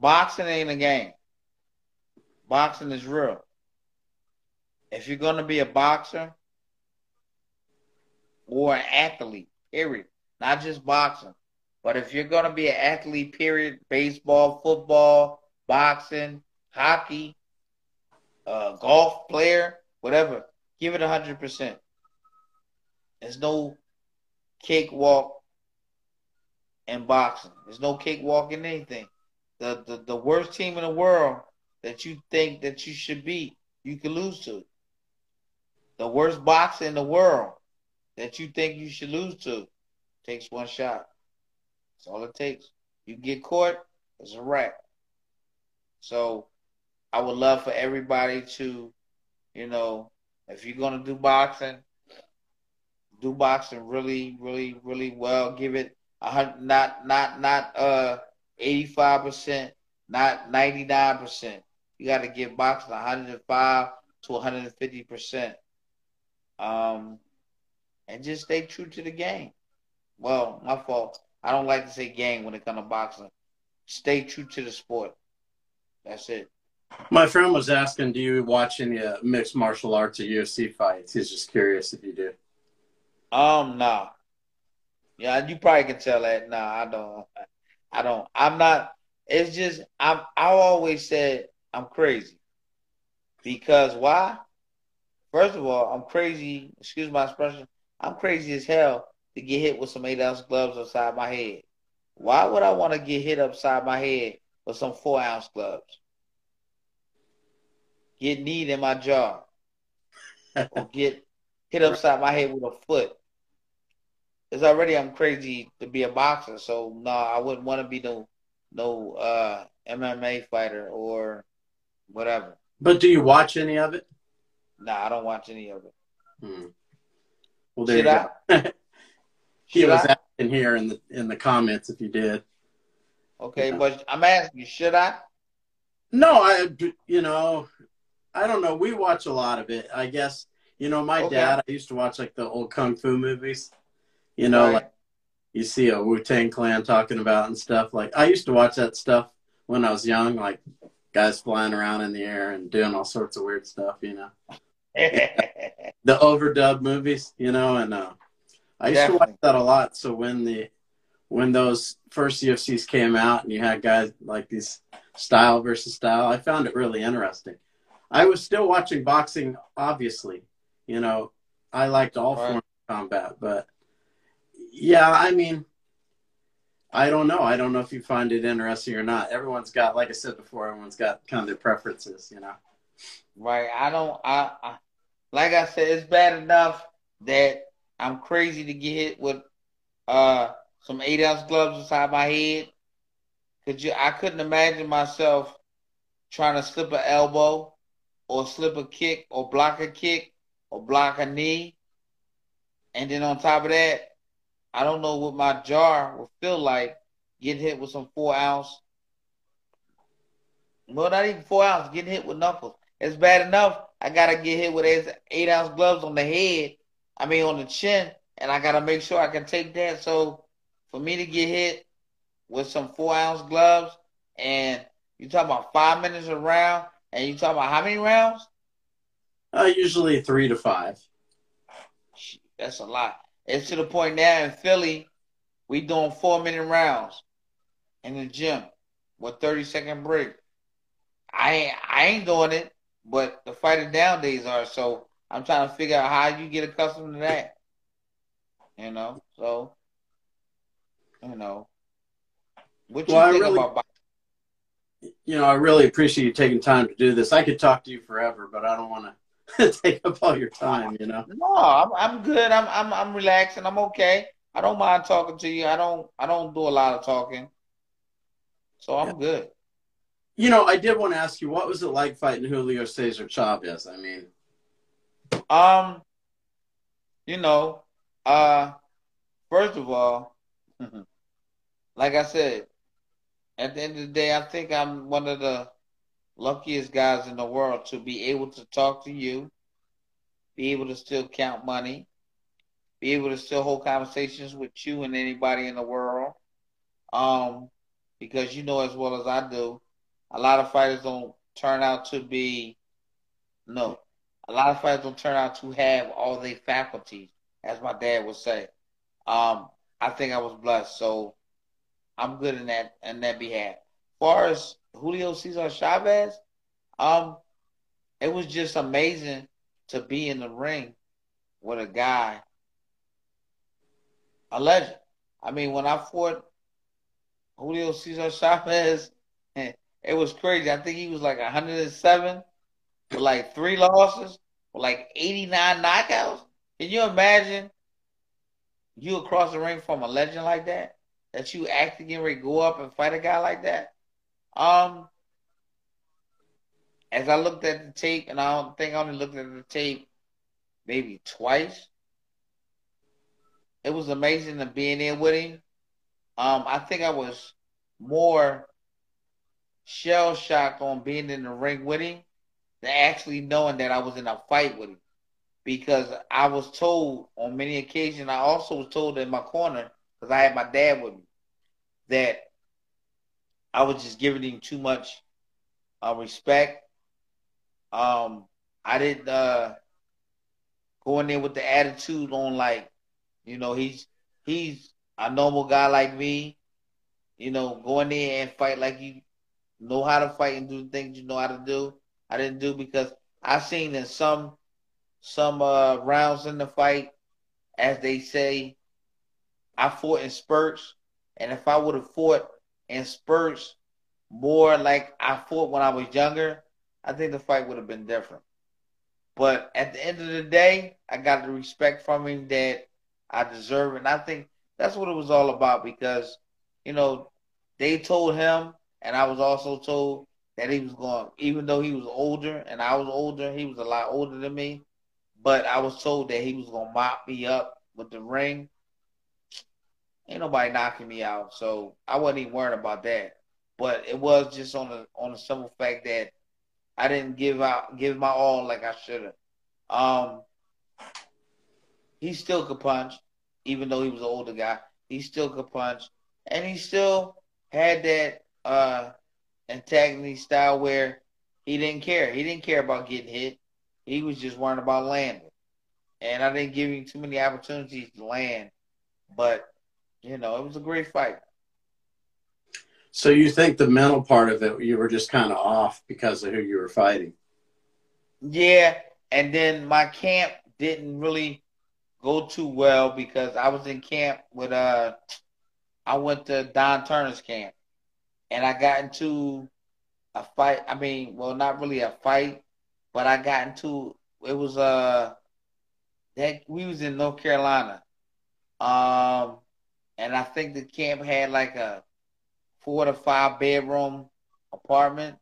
Boxing ain't a game. Boxing is real. If you're going to be a boxer or an athlete, period, not just boxing, but if you're going to be an athlete, period, baseball, football, boxing, hockey, uh, golf player, whatever, give it one hundred percent. There's no cakewalk in boxing. There's no cakewalk in anything. The, the the worst team in the world that you think that you should beat, you can lose to. The worst boxer in the world that you think you should lose to takes one shot. That's all it takes. You get caught, it's a wrap. So I would love for everybody to, you know, if you're going to do boxing, do boxing really, really, really well. Give it a hundred, not not not uh eighty-five percent, not ninety-nine percent. You got to give boxing one hundred five to one hundred fifty percent. Um, and just stay true to the game. Well, my fault. I don't like to say game when it comes to boxing. Stay true to the sport. That's it. My friend was asking, do you watch any uh, mixed martial arts or U F C fights? He's just curious if you do. Um, nah. Yeah, you probably can tell that. Nah, I don't. I don't. I'm not. It's just, I'm, I always said I'm crazy. Because why? First of all, I'm crazy. Excuse my expression. I'm crazy as hell to get hit with some eight-ounce gloves upside my head. Why would I want to get hit upside my head with some four-ounce gloves? Get kneed in my jaw. Or get hit upside my head with a foot. It's already, I'm crazy to be a boxer, so no, nah, I wouldn't want to be no, no uh, M M A fighter or whatever. But do you watch any of it? No, nah, I don't watch any of it. Hmm. Well, there Should you I? go. He should was I? asking here in the in the comments if you did. Okay, yeah. But I'm asking you, should I? No, I, you know, I don't know. We watch a lot of it, I guess. You know, my okay. dad, I used to watch, like, the old Kung Fu movies. You know, right. like, you see a Wu-Tang Clan talking about and stuff. Like, I used to watch that stuff when I was young, like, guys flying around in the air and doing all sorts of weird stuff, you know. The overdub movies, you know, and uh, I used Definitely. to watch that a lot. So when the when those first U F Cs came out and you had guys like these style versus style, I found it really interesting. I was still watching boxing, obviously. You know, I liked all right. forms of combat, but yeah, I mean, I don't know. I don't know if you find it interesting or not. Everyone's got, like I said before, everyone's got kind of their preferences, you know. Right. I don't, I, I like I said, it's bad enough that I'm crazy to get hit with uh, some eight-ounce gloves inside my head. Cause you, I couldn't imagine myself trying to slip an elbow or slip a kick or block a kick or block a knee. And then on top of that, I don't know what my jar would feel like getting hit with some four-ounce. Well, not even four-ounce, getting hit with knuckles. It's bad enough I got to get hit with eight-ounce gloves on the head. I mean, on the chin, and I got to make sure I can take that. So for me to get hit with some four-ounce gloves, and you talking about five minutes a round, and you talking about how many rounds? Uh, usually three to five. That's a lot. It's to the point now in Philly, we doing four-minute rounds in the gym with thirty-second break. I ain't, I ain't doing it, but the fighter nowadays are, so I'm trying to figure out how you get accustomed to that, you know. So, you know, what you well, think really, about boxing? You know, I really appreciate you taking time to do this. I could talk to you forever, but I don't want to take up all your time, you know. No, I'm, I'm good. I'm I'm I'm relaxing. I'm okay. I don't mind talking to you. I don't I don't do a lot of talking, so I'm yeah. good. You know, I did want to ask you, what was it like fighting Julio Cesar Chavez? I mean. Um, you know, uh, first of all, like I said, at the end of the day, I think I'm one of the luckiest guys in the world to be able to talk to you, be able to still count money, be able to still hold conversations with you and anybody in the world, um, because you know as well as I do, a lot of fighters don't turn out to be, no. A lot of fighters don't turn out to have all their faculties, as my dad would say. Um, I think I was blessed, so I'm good in that in that behalf. As far as Julio Cesar Chavez, um, it was just amazing to be in the ring with a guy, a legend. I mean, when I fought Julio Cesar Chavez, it was crazy. I think he was like one hundred seven. With like three losses, with like eighty-nine knockouts. Can you imagine you across the ring from a legend like that? That you actually getting ready to go up and fight a guy like that? Um, as I looked at the tape, and I don't think I only looked at the tape maybe twice, it was amazing to be in there with him. Um, I think I was more shell-shocked on being in the ring with him actually knowing that I was in a fight with him, because I was told on many occasions, I also was told in my corner, because I had my dad with me, that I was just giving him too much uh, respect Um, I didn't uh, go in there with the attitude on like, you know, he's he's a normal guy like me. You know, go in there and fight like you know how to fight and do the things you know how to do. I didn't do because I've seen in some some uh, rounds in the fight, as they say, I fought in spurts. And if I would have fought in spurts more like I fought when I was younger, I think the fight would have been different. But at the end of the day, I got the respect from him that I deserve. And I think that's what it was all about because, you know, they told him, and I was also told that he was going, even though he was older and I was older, he was a lot older than me, but I was told that he was going to mop me up with the ring. Ain't nobody knocking me out, so I wasn't even worried about that. But it was just on the on the simple fact that I didn't give out give my all like I should have. Um, he still could punch, even though he was an older guy. He still could punch, and he still had that uh, antagonist style where he didn't care. He didn't care about getting hit. He was just worrying about landing, and I didn't give him too many opportunities to land, but. You know, it was a great fight. So you think the mental part of it, you were just kind of off because of who you were fighting? Yeah, and then my camp didn't really go too well because I was in camp with, uh, I went to Don Turner's camp, and I got into a fight. I mean, well, not really a fight, but I got into, it was, uh, that we was in North Carolina. Um... And I think the camp had like a four to five bedroom apartment.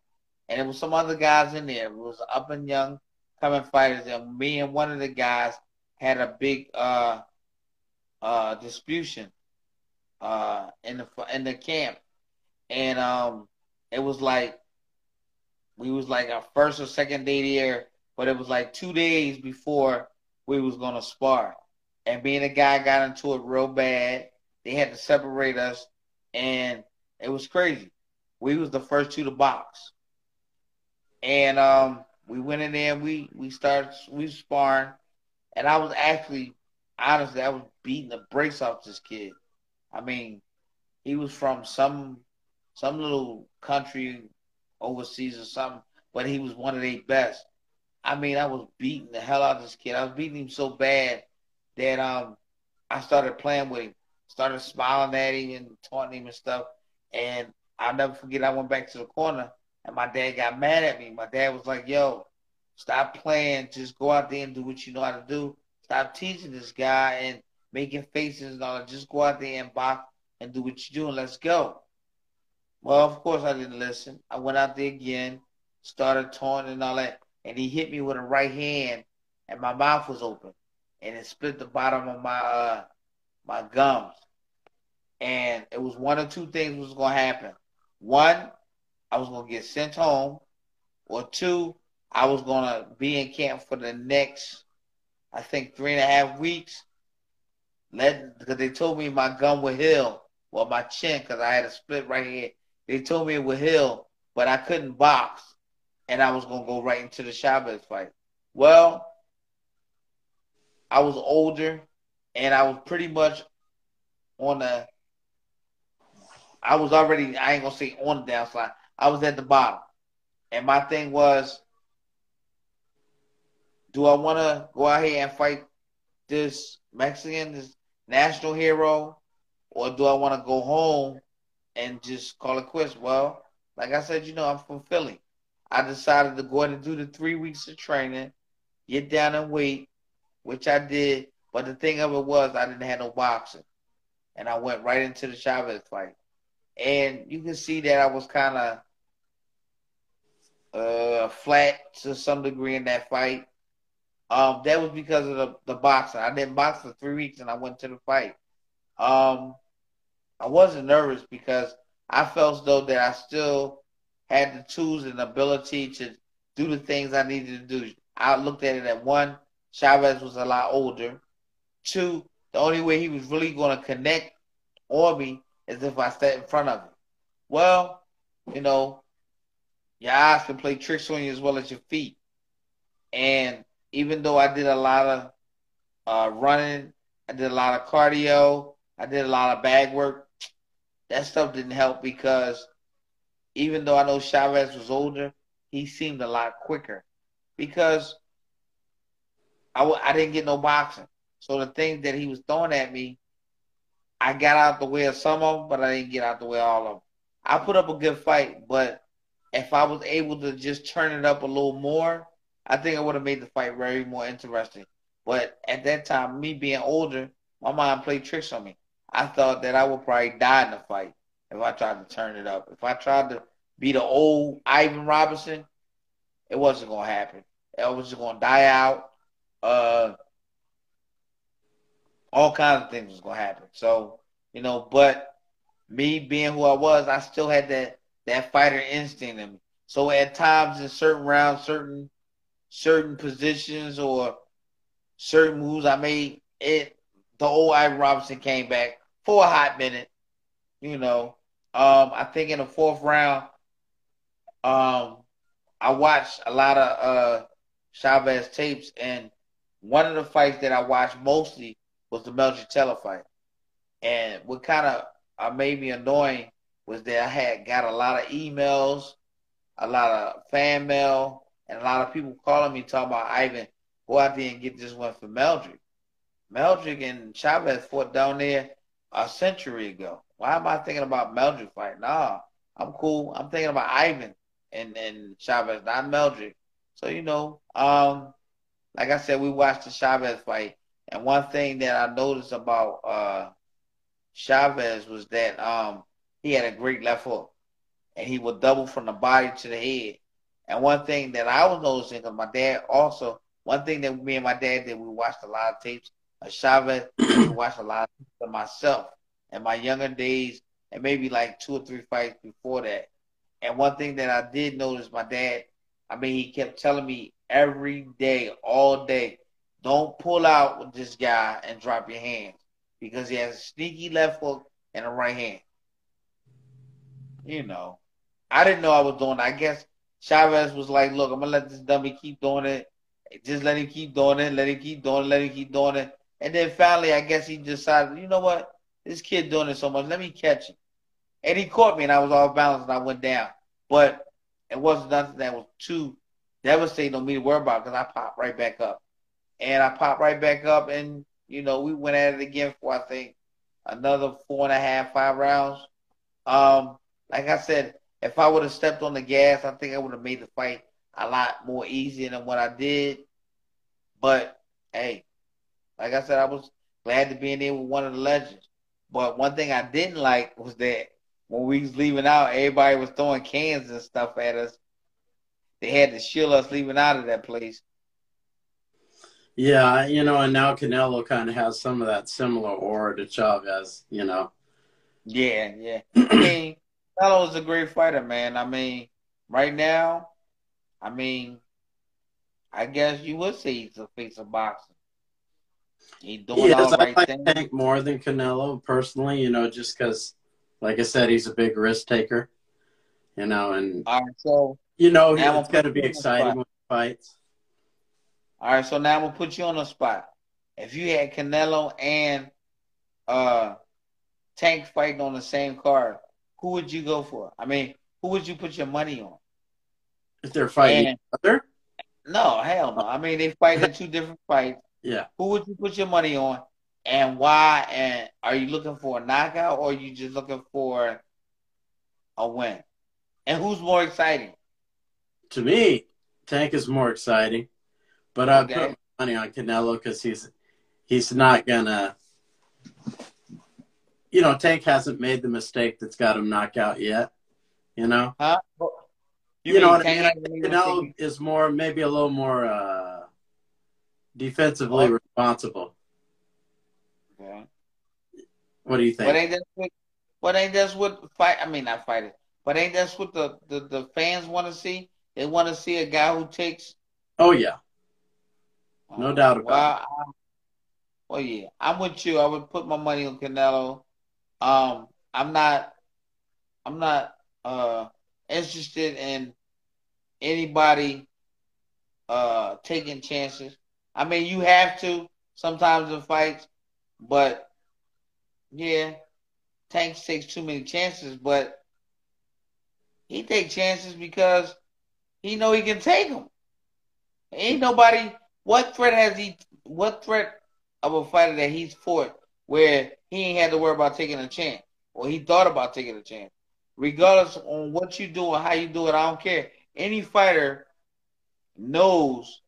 And there was some other guys in there. It was up and young coming fighters. And me and one of the guys had a big uh, uh, dispute uh, in the in the camp. And um, it was like, we was like our first or second day there. But it was like two days before we was going to spar. And me and the guy got into it real bad. They had to separate us, and it was crazy. We was the first two to box. And um, we went in there, and we, we started we sparring. And I was actually, honestly, I was beating the brakes off this kid. I mean, he was from some some little country overseas or something, but he was one of their best. I mean, I was beating the hell out of this kid. I was beating him so bad that um, I started playing with him. Started smiling at him and taunting him and stuff. And I'll never forget, I went back to the corner, and my dad got mad at me. My dad was like, yo, stop playing. Just go out there and do what you know how to do. Stop teaching this guy and making faces and all that. Just go out there and box and do what you do, and let's go. Well, of course, I didn't listen. I went out there again, started taunting and all that, and he hit me with a right hand, and my mouth was open. And it split the bottom of my uh, my gums. And it was one or two things was going to happen. One, I was going to get sent home. Or two, I was going to be in camp for the next, I think, three and a half weeks. Let, because they told me my gum would heal. Well, my chin, because I had a split right here. They told me it would heal, but I couldn't box. And I was going to go right into the Chavez fight. Well, I was older, and I was pretty much on a... I was already, I ain't going to say on the downside. I was at the bottom. And my thing was, do I want to go out here and fight this Mexican, this national hero, or do I want to go home and just call it quits? Well, like I said, you know, I'm from Philly. I decided to go in and do the three weeks of training, get down and wait, which I did. But the thing of it was, I didn't have no boxing. And I went right into the Chavez fight. And you can see that I was kind of uh, flat to some degree in that fight. Um, that was because of the, the boxing. I didn't box for three weeks, and I went to the fight. Um, I wasn't nervous because I felt as though that I still had the tools and ability to do the things I needed to do. I looked at it at one, Chavez was a lot older. Two, the only way he was really going to connect on me as if I sat in front of him. Well, you know, your eyes can play tricks on you as well as your feet. And even though I did a lot of uh, running, I did a lot of cardio, I did a lot of bag work, that stuff didn't help because even though I know Chavez was older, he seemed a lot quicker because I, w I didn't get no boxing. So the things that he was throwing at me, I got out the way of some of them, but I didn't get out the way of all of them. I put up a good fight, but if I was able to just turn it up a little more, I think I would have made the fight very more interesting. But at that time, me being older, my mind played tricks on me. I thought that I would probably die in the fight if I tried to turn it up. If I tried to be the old Ivan Robinson, it wasn't going to happen. I was just going to die out. Uh, all kinds of things was going to happen. So, you know, but me being who I was, I still had that, that fighter instinct in me. So at times in certain rounds, certain certain positions or certain moves I made, it the old Ivan Robinson came back for a hot minute. You know, um, I think in the fourth round, um, I watched a lot of uh, Chavez tapes, and one of the fights that I watched mostly was the Meldrick Taylor fight. And what kind of uh, made me annoying was that I had got a lot of emails, a lot of fan mail, and a lot of people calling me talking about, Ivan, go out there and get this one for Meldrick. Meldrick and Chavez fought down there a century ago. Why am I thinking about Meldrick fight? Nah, I'm cool. I'm thinking about Ivan and, and Chavez, not Meldrick. So, you know, um, like I said, we watched the Chavez fight. And one thing that I noticed about uh, Chavez was that um, he had a great left hook. And he would double from the body to the head. And one thing that I was noticing, because my dad also, one thing that me and my dad did, we watched a lot of tapes of Chavez. We watched a lot of tapes of myself in my younger days and maybe like two or three fights before that. And one thing that I did notice, my dad, I mean, he kept telling me every day, all day, don't pull out with this guy and drop your hands because he has a sneaky left hook and a right hand. You know, I didn't know I was doing it. I guess Chavez was like, look, I'm going to let this dummy keep doing it. Just let him keep doing it, let him keep doing it, let him keep doing it. And then finally, I guess he decided, you know what? This kid doing it so much, let me catch him. And he caught me, and I was off balance, and I went down. But it wasn't nothing that was too devastating on me to worry about because I popped right back up. And I popped right back up, and, you know, we went at it again for, I think, another four and a half, five rounds. Um, like I said, if I would have stepped on the gas, I think I would have made the fight a lot more easier than what I did. But, hey, like I said, I was glad to be in there with one of the legends. But one thing I didn't like was that when we was leaving out, everybody was throwing cans and stuff at us. They had to shield us leaving out of that place. Yeah, you know, and now Canelo kind of has some of that similar aura to Chavez, you know. Yeah, yeah. I mean, Canelo's a great fighter, man. I mean, right now, I mean, I guess you would say he's the face of boxing. He's doing he all the right things. I think more than Canelo, personally, you know, just because, like I said, he's a big risk taker, you know, and, all right, so you know, he's going to be exciting when he fights. All right, so now I'm going to put you on the spot. If you had Canelo and uh, Tank fighting on the same card, who would you go for? I mean, who would you put your money on? If they're fighting and, each other? No, hell no. I mean, they fight in two different fights. Yeah. Who would you put your money on and why? And are you looking for a knockout or are you just looking for a win? And who's more exciting? To me, Tank is more exciting. But I okay. put my money on Canelo because he's, he's not going to – you know, Tank hasn't made the mistake that's got him knocked out yet, you know? Huh? You, you know what I mean? I think Canelo is more, maybe a little more uh, defensively oh. responsible. Okay. What do you think? But ain't that's what, what, ain't that's what fight, I mean, not fighting, but ain't that's what the, the, the fans want to see? They want to see a guy who takes. Oh, yeah. No um, doubt about well, it. I, well, yeah, I'm with you. I would put my money on Canelo. Um, I'm not, I'm not, uh, interested in anybody uh, taking chances. I mean, you have to sometimes in fights, but yeah, Tank takes too many chances, but he takes chances because he know he can take them. Ain't nobody. What threat has he? What threat of a fighter that he's fought where he ain't had to worry about taking a chance, or he thought about taking a chance? Regardless on what you do or how you do it, I don't care. Any fighter knows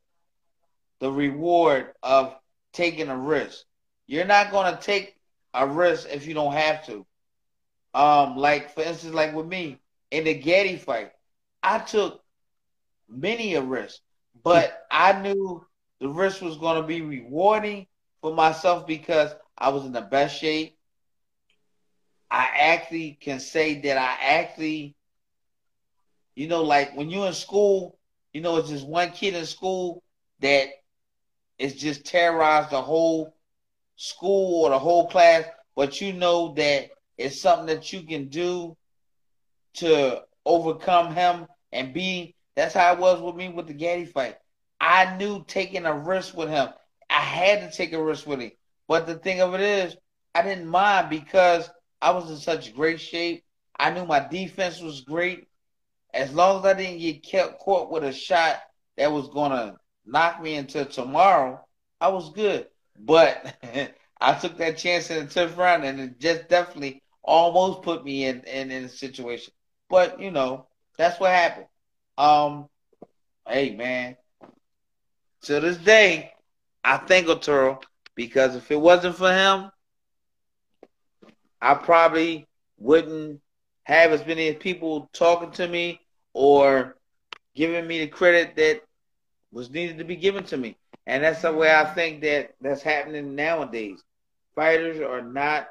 the reward of taking a risk. You're not going to take a risk if you don't have to. Um, like, for instance, like with me, in the Gatti fight, I took many a risk, but I knew the risk was going to be rewarding for myself because I was in the best shape. I actually can say that I actually, you know, like when you're in school, you know, it's just one kid in school that is just terrorized the whole school or the whole class, but you know that it's something that you can do to overcome him and be. That's how it was with me with the Gatti fight. I knew taking a risk with him. I had to take a risk with him. But the thing of it is, I didn't mind because I was in such great shape. I knew my defense was great. As long as I didn't get kept caught with a shot that was going to knock me until tomorrow, I was good. But I took that chance in the tenth round, and it just definitely almost put me in, in, in a situation. But, you know, that's what happened. Um, hey, man, to this day, I thank Arturo because if it wasn't for him, I probably wouldn't have as many people talking to me or giving me the credit that was needed to be given to me. And that's the way I think that that's happening nowadays. Fighters are not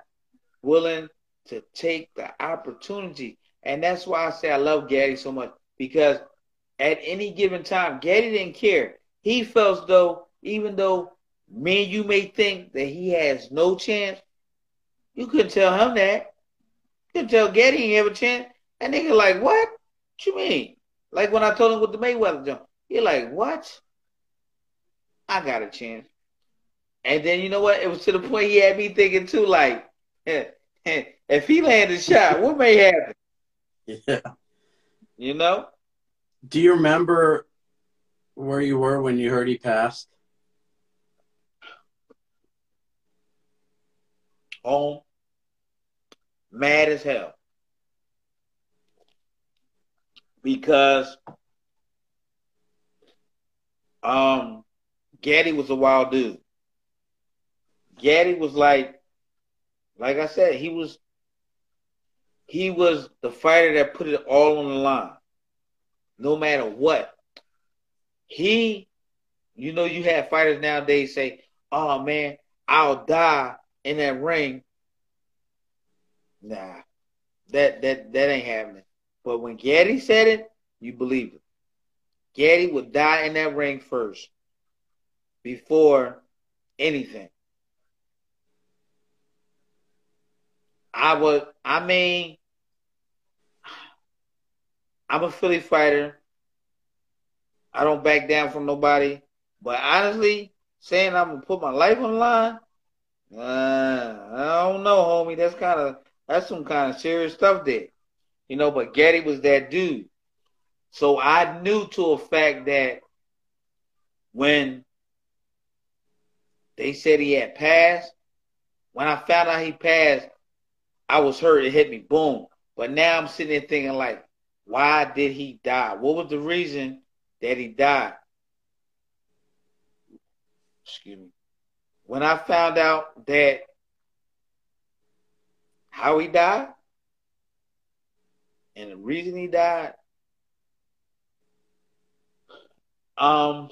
willing to take the opportunity. And that's why I say I love Gatti so much, because at any given time, Gatti didn't care. He felt as though, even though me and you may think that he has no chance, you couldn't tell him that. You couldn't tell Gatti he didn't have a chance. And nigga like, what? What you mean? Like when I told him with the Mayweather jump, he like, what? I got a chance. And then you know what? It was to the point he had me thinking too, like, eh, eh, if he landed a shot, what may happen? Yeah. You know? Do you remember where you were when you heard he passed? Home, mad as hell, because um, Gatti was a wild dude. Gatti was like, like I said, he was, he was the fighter that put it all on the line, no matter what. He, you know, you have fighters nowadays say, "Oh man, I'll die in that ring." Nah, that that that ain't happening. But when Gatti said it, you believed it. Gatti would die in that ring first, before anything. I would. I mean, I'm a Philly fighter. I don't back down from nobody. But honestly, saying I'm gonna put my life on the line. Uh, I don't know, homie. That's kind of that's some kind of serious stuff there, you know. But Gatti was that dude, so I knew to a fact that when they said he had passed, when I found out he passed, I was hurt. It hit me, boom. But now I'm sitting there thinking, like, why did he die? What was the reason that he died? Excuse me. When I found out that how he died and the reason he died, um,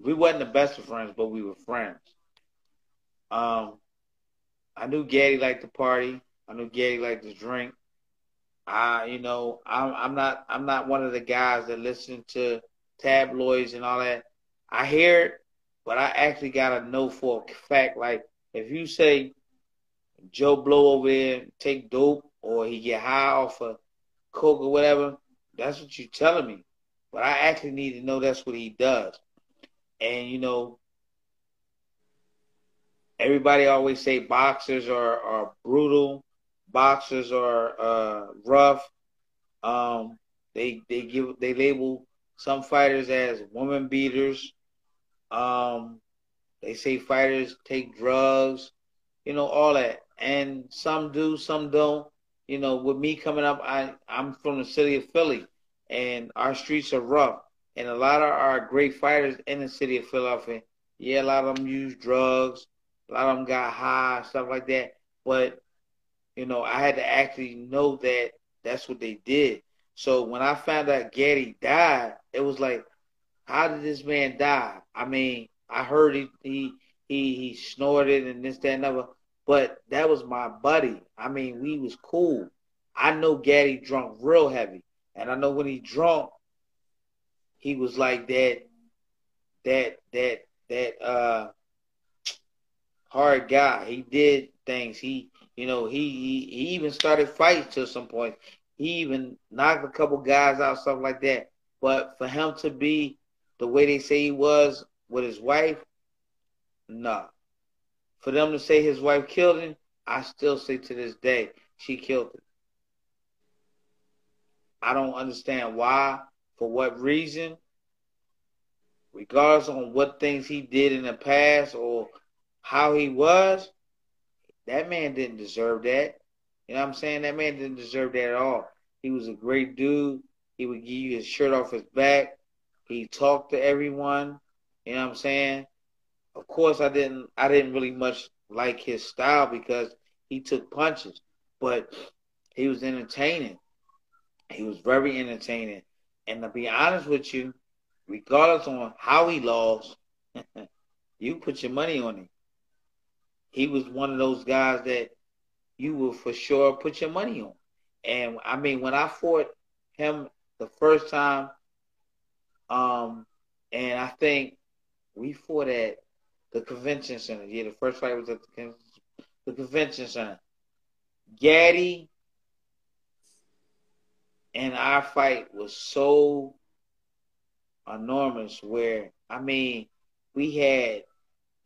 we wasn't the best of friends, but we were friends. Um, I knew Gatti liked to party. I knew Gatti liked to drink. I, you know, I'm, I'm not, I'm not one of the guys that listen to tabloids and all that. I hear it. But I actually got to know for a fact, like, if you say Joe Blow over here take dope or he get high off of coke or whatever, that's what you're telling me. But I actually need to know that's what he does. And, you know, everybody always say boxers are, are brutal. Boxers are uh, rough. Um, they they give they label some fighters as woman beaters. Um, they say fighters take drugs, you know, all that. And some do, some don't. You know, with me coming up, I, I'm from the city of Philly, and our streets are rough. And a lot of our great fighters in the city of Philadelphia, yeah, a lot of them use drugs. A lot of them got high, stuff like that. But, you know, I had to actually know that that's what they did. So when I found out Gatti died, it was like, how did this man die? I mean, I heard he he he, he snorted and this, that, and other. But that was my buddy. I mean, we was cool. I know Gatti drunk real heavy. And I know when he drunk, he was like that, that, that, that uh, hard guy. He did things. He, you know, he, he, he even started fights to some point. He even knocked a couple guys out, stuff like that. But for him to be the way they say he was with his wife, nah. For them to say his wife killed him, I still say to this day, she killed him. I don't understand why, for what reason, regardless on what things he did in the past or how he was, that man didn't deserve that. You know what I'm saying? That man didn't deserve that at all. He was a great dude. He would give you his shirt off his back. He talked to everyone. You know what I'm saying? Of course, I didn't. I didn't really much like his style because he took punches, but he was entertaining. He was very entertaining, and to be honest with you, regardless on how he lost, you put your money on him. He was one of those guys that you will for sure put your money on. And I mean, when I fought him the first time, um, and I think we fought at the convention center. Yeah, the first fight was at the, the convention center. Gatti and our fight was so enormous where, I mean, we had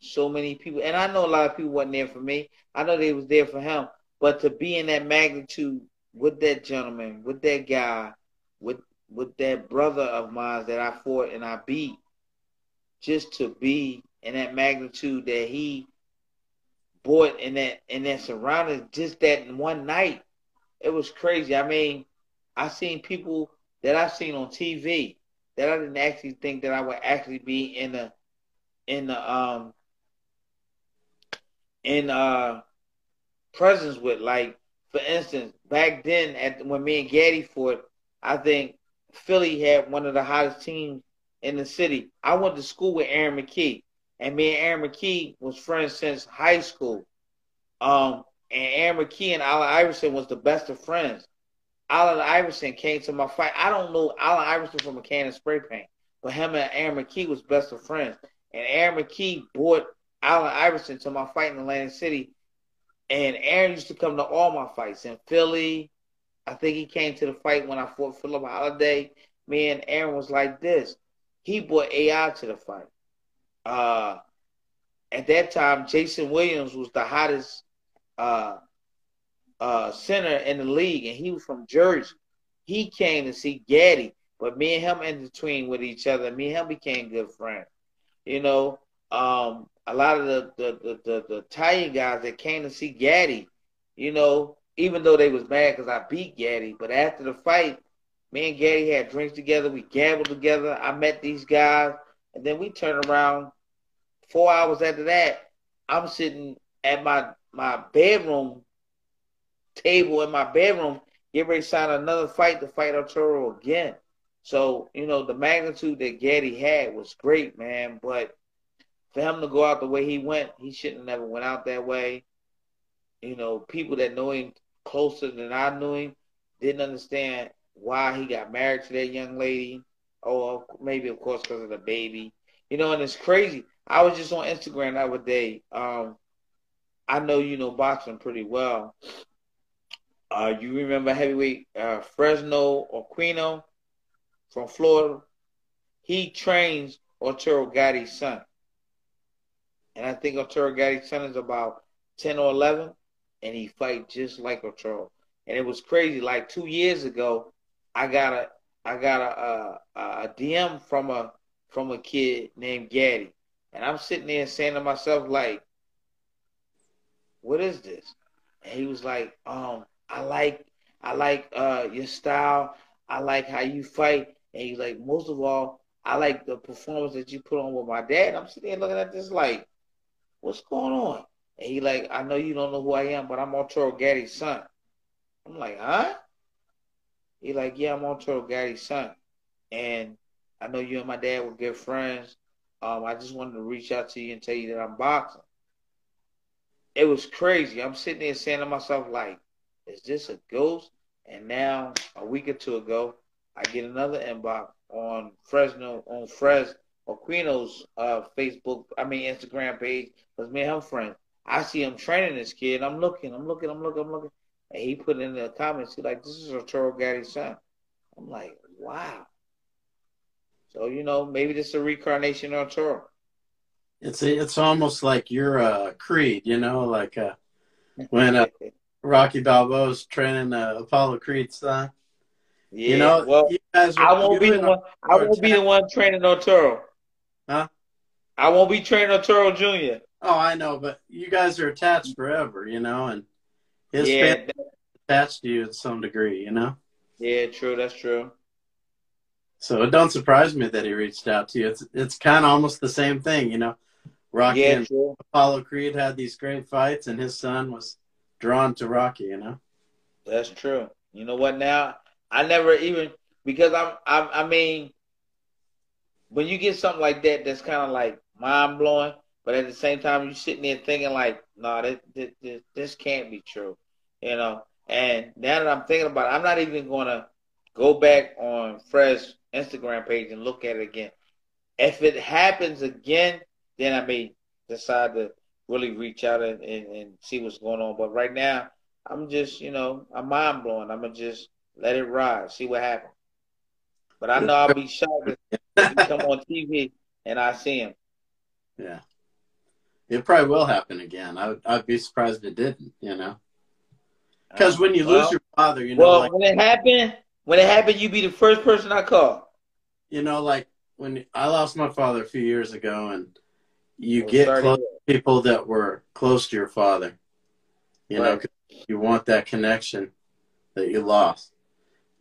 so many people. And I know a lot of people wasn't there for me. I know they was there for him. But to be in that magnitude with that gentleman, with that guy, with, with that brother of mine that I fought and I beat, just to be and that magnitude that he bought in that in that surrounding just that in one night, it was crazy. I mean, I seen people that I've seen on T V that I didn't actually think that I would actually be in the in the um in uh presence with. Like for instance, back then at when me and Gatti fought, I think Philly had one of the hottest teams in the city. I went to school with Aaron McKee. And me and Aaron McKee was friends since high school. Um, and Aaron McKee and Allen Iverson was the best of friends. Allen Iverson came to my fight. I don't know Allen Iverson from a can of spray paint, but him and Aaron McKee was best of friends. And Aaron McKee brought Allen Iverson to my fight in Atlantic City. And Aaron used to come to all my fights in Philly. I think he came to the fight when I fought Phillip Holliday. Me and Aaron was like this. He brought A I to the fight. Uh, at that time, Jason Williams was the hottest uh, uh, center in the league, and he was from Jersey. He came to see Gatti, but me and him in between with each other. Me and him became good friends. You know, um, a lot of the the, the, the the Italian guys that came to see Gatti, you know, even though they was mad because I beat Gatti, but after the fight, me and Gatti had drinks together. We gambled together. I met these guys. And then we turned around. Four hours after that, I'm sitting at my, my bedroom table in my bedroom, get ready to sign another fight to fight Arturo again. So, you know, the magnitude that Gatti had was great, man. But for him to go out the way he went, he shouldn't have never went out that way. You know, people that know him closer than I knew him didn't understand why he got married to that young lady. Oh, maybe, of course, because of the baby. You know, and it's crazy. I was just on Instagram the other day. Um, I know you know boxing pretty well. Uh, you remember heavyweight uh, Fresno Aquino from Florida? he trains Arturo Gatti's son. And I think Arturo Gatti's son is about ten or eleven, and he fight just like Arturo. And it was crazy. Like two years ago, I got a I got a, a, a D M from a from a kid named Gatti, and I'm sitting there saying to myself, like, what is this? And he was like, um, I like I like uh, your style. I like how you fight. And he's like, most of all, I like the performance that you put on with my dad. I'm sitting there looking at this like, what's going on? And he like, I know you don't know who I am, but I'm Arturo Gatti's son. I'm like, huh? He like, yeah, I'm Arturo Gatti's son. And I know you and my dad were good friends. Um, I just wanted to reach out to you and tell you that I'm boxing. It was crazy. I'm sitting there saying to myself, like, is this a ghost? And now, a week or two ago, I get another inbox on Fresno, on Fres Aquino's uh, Facebook, I mean, Instagram page, because me and him friends. I see him training this kid. I'm looking, I'm looking, I'm looking, I'm looking. And he put in the comments, he's like, this is Arturo Gatti's son. I'm like, wow. So, you know, maybe this is a reincarnation of Arturo. It's it's almost like you're a Creed, you know, like uh, when uh, Rocky Balboa's training uh, Apollo Creed's son. Yeah, you know, well, you guys I won't be the one. I won't be the one training Arturo. Huh? I won't be training Arturo Junior Oh, I know, but you guys are attached forever, you know, and his yeah, family is attached to you to some degree, you know. Yeah, true. That's true. So it don't surprise me that he reached out to you. It's it's kind of almost the same thing, you know. Rocky yeah, and true. Apollo Creed had these great fights, and his son was drawn to Rocky, you know. That's true. You know what? Now I never even because I'm, I'm I mean, when you get something like that, that's kind of like mind blowing, but at the same time, you're sitting there thinking like, no, nah, this, this this this can't be true, you know. And now that I'm thinking about it, I'm not even gonna go back on Fred's Instagram page and look at it again. If it happens again, then I may decide to really reach out and, and, and see what's going on. But right now, I'm just, you know, I'm mind blowing. I'm gonna just let it ride, see what happens. But I know I'll be shocked if he come on T V and I see him. Yeah, it probably will happen again. I would, I'd be surprised if it didn't, you know. Because when you well, lose your father, you know. Well, like, when it happened. When it happened, you be the first person I call. You know, like when I lost my father a few years ago, and you get close to people that were close to your father. You right. know, 'cause you want that connection that you lost.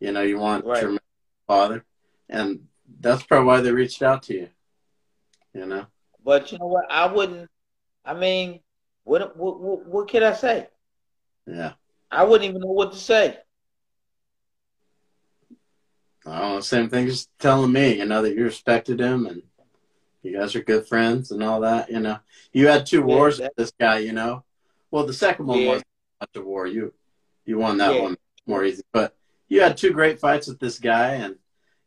You know, you want right. your father, and that's probably why they reached out to you. You know. But you know what? I wouldn't. I mean, what what what, what could I say? Yeah. I wouldn't even know what to say. I don't know, same thing as telling me, you know, that you respected him and you guys are good friends and all that, you know. You had two yeah, wars that, with this guy, you know. Well, the second one yeah. wasn't much of a war. You you won that yeah. one more easy. But you had two great fights with this guy, and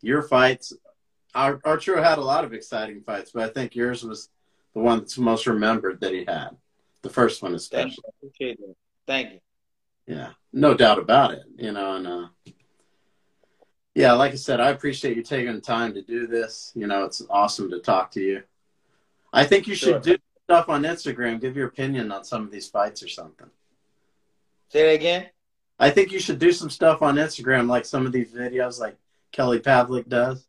your fights, Arturo had a lot of exciting fights, but I think yours was the one that's most remembered that he had. The first one especially. Thank you. Appreciate it. Thank you. Yeah, no doubt about it, you know, and uh yeah, like I said, I appreciate you taking the time to do this. You know, it's awesome to talk to you. I think you sure. should do stuff on Instagram. Give your opinion on some of these fights or something. Say that again? I think you should do some stuff on Instagram, like some of these videos like Kelly Pavlik does,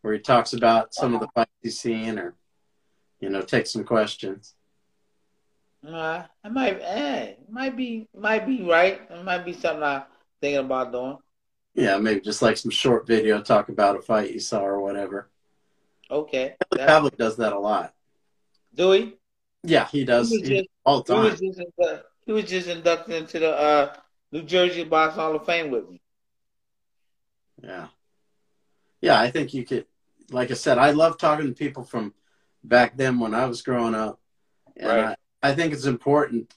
where he talks about some of the fights he's seen or, you know, take some questions. Uh, I might, eh, might be, might be right. It might be something I'm thinking about doing. Yeah, maybe just like some short video, talk about a fight you saw or whatever. Okay. Pavlik does that a lot. Do he? Yeah, he does. He was, he, just, all the time. He, was just induct, he was just inducted into the uh, New Jersey Boxing Hall of Fame with me. Yeah. Yeah, I think you could, like I said, I love talking to people from back then when I was growing up. And right. I, I think it's important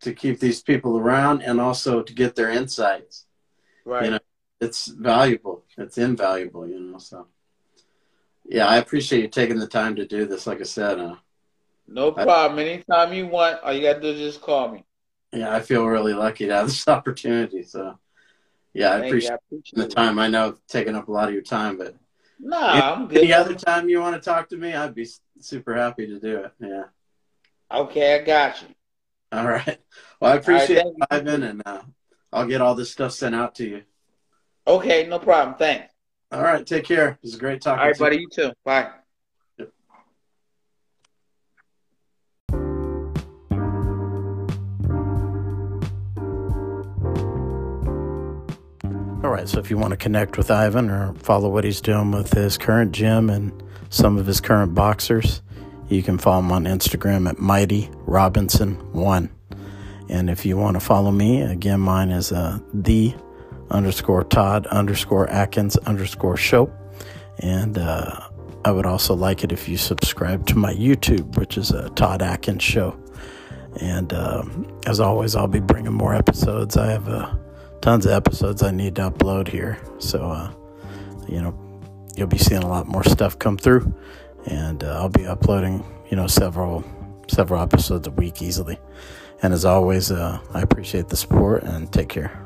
to keep these people around and also to get their insights. Right. You know? It's valuable. It's invaluable, you know. So, yeah, I appreciate you taking the time to do this. Like I said, uh, no problem. I, Anytime you want, all you got to do is just call me. Yeah, I feel really lucky to have this opportunity. So, yeah, I appreciate, I appreciate the time. I know I've taken up a lot of your time, but No, I'm good. Any other time you want to talk to me, I'd be super happy to do it. Yeah. Okay, I got you. All right. Well, I appreciate it, Ivan, and uh, I'll get all this stuff sent out to you. Okay, no problem. Thanks. All right, take care. It was great talking to you. All right, buddy, you too. Bye. All right, so if you want to connect with Ivan or follow what he's doing with his current gym and some of his current boxers, you can follow him on Instagram at Mighty Robinson one. And if you want to follow me, again, mine is uh, the underscore Todd underscore Atkins underscore show. And uh, I would also like it if you subscribe to my YouTube, which is a Todd Atkins show. And uh, as always, I'll be bringing more episodes. I have a tons of episodes I need to upload here, so uh you know, you'll be seeing a lot more stuff come through, and uh, I'll be uploading, you know, several several episodes a week easily. And as always, uh I appreciate the support, and take care.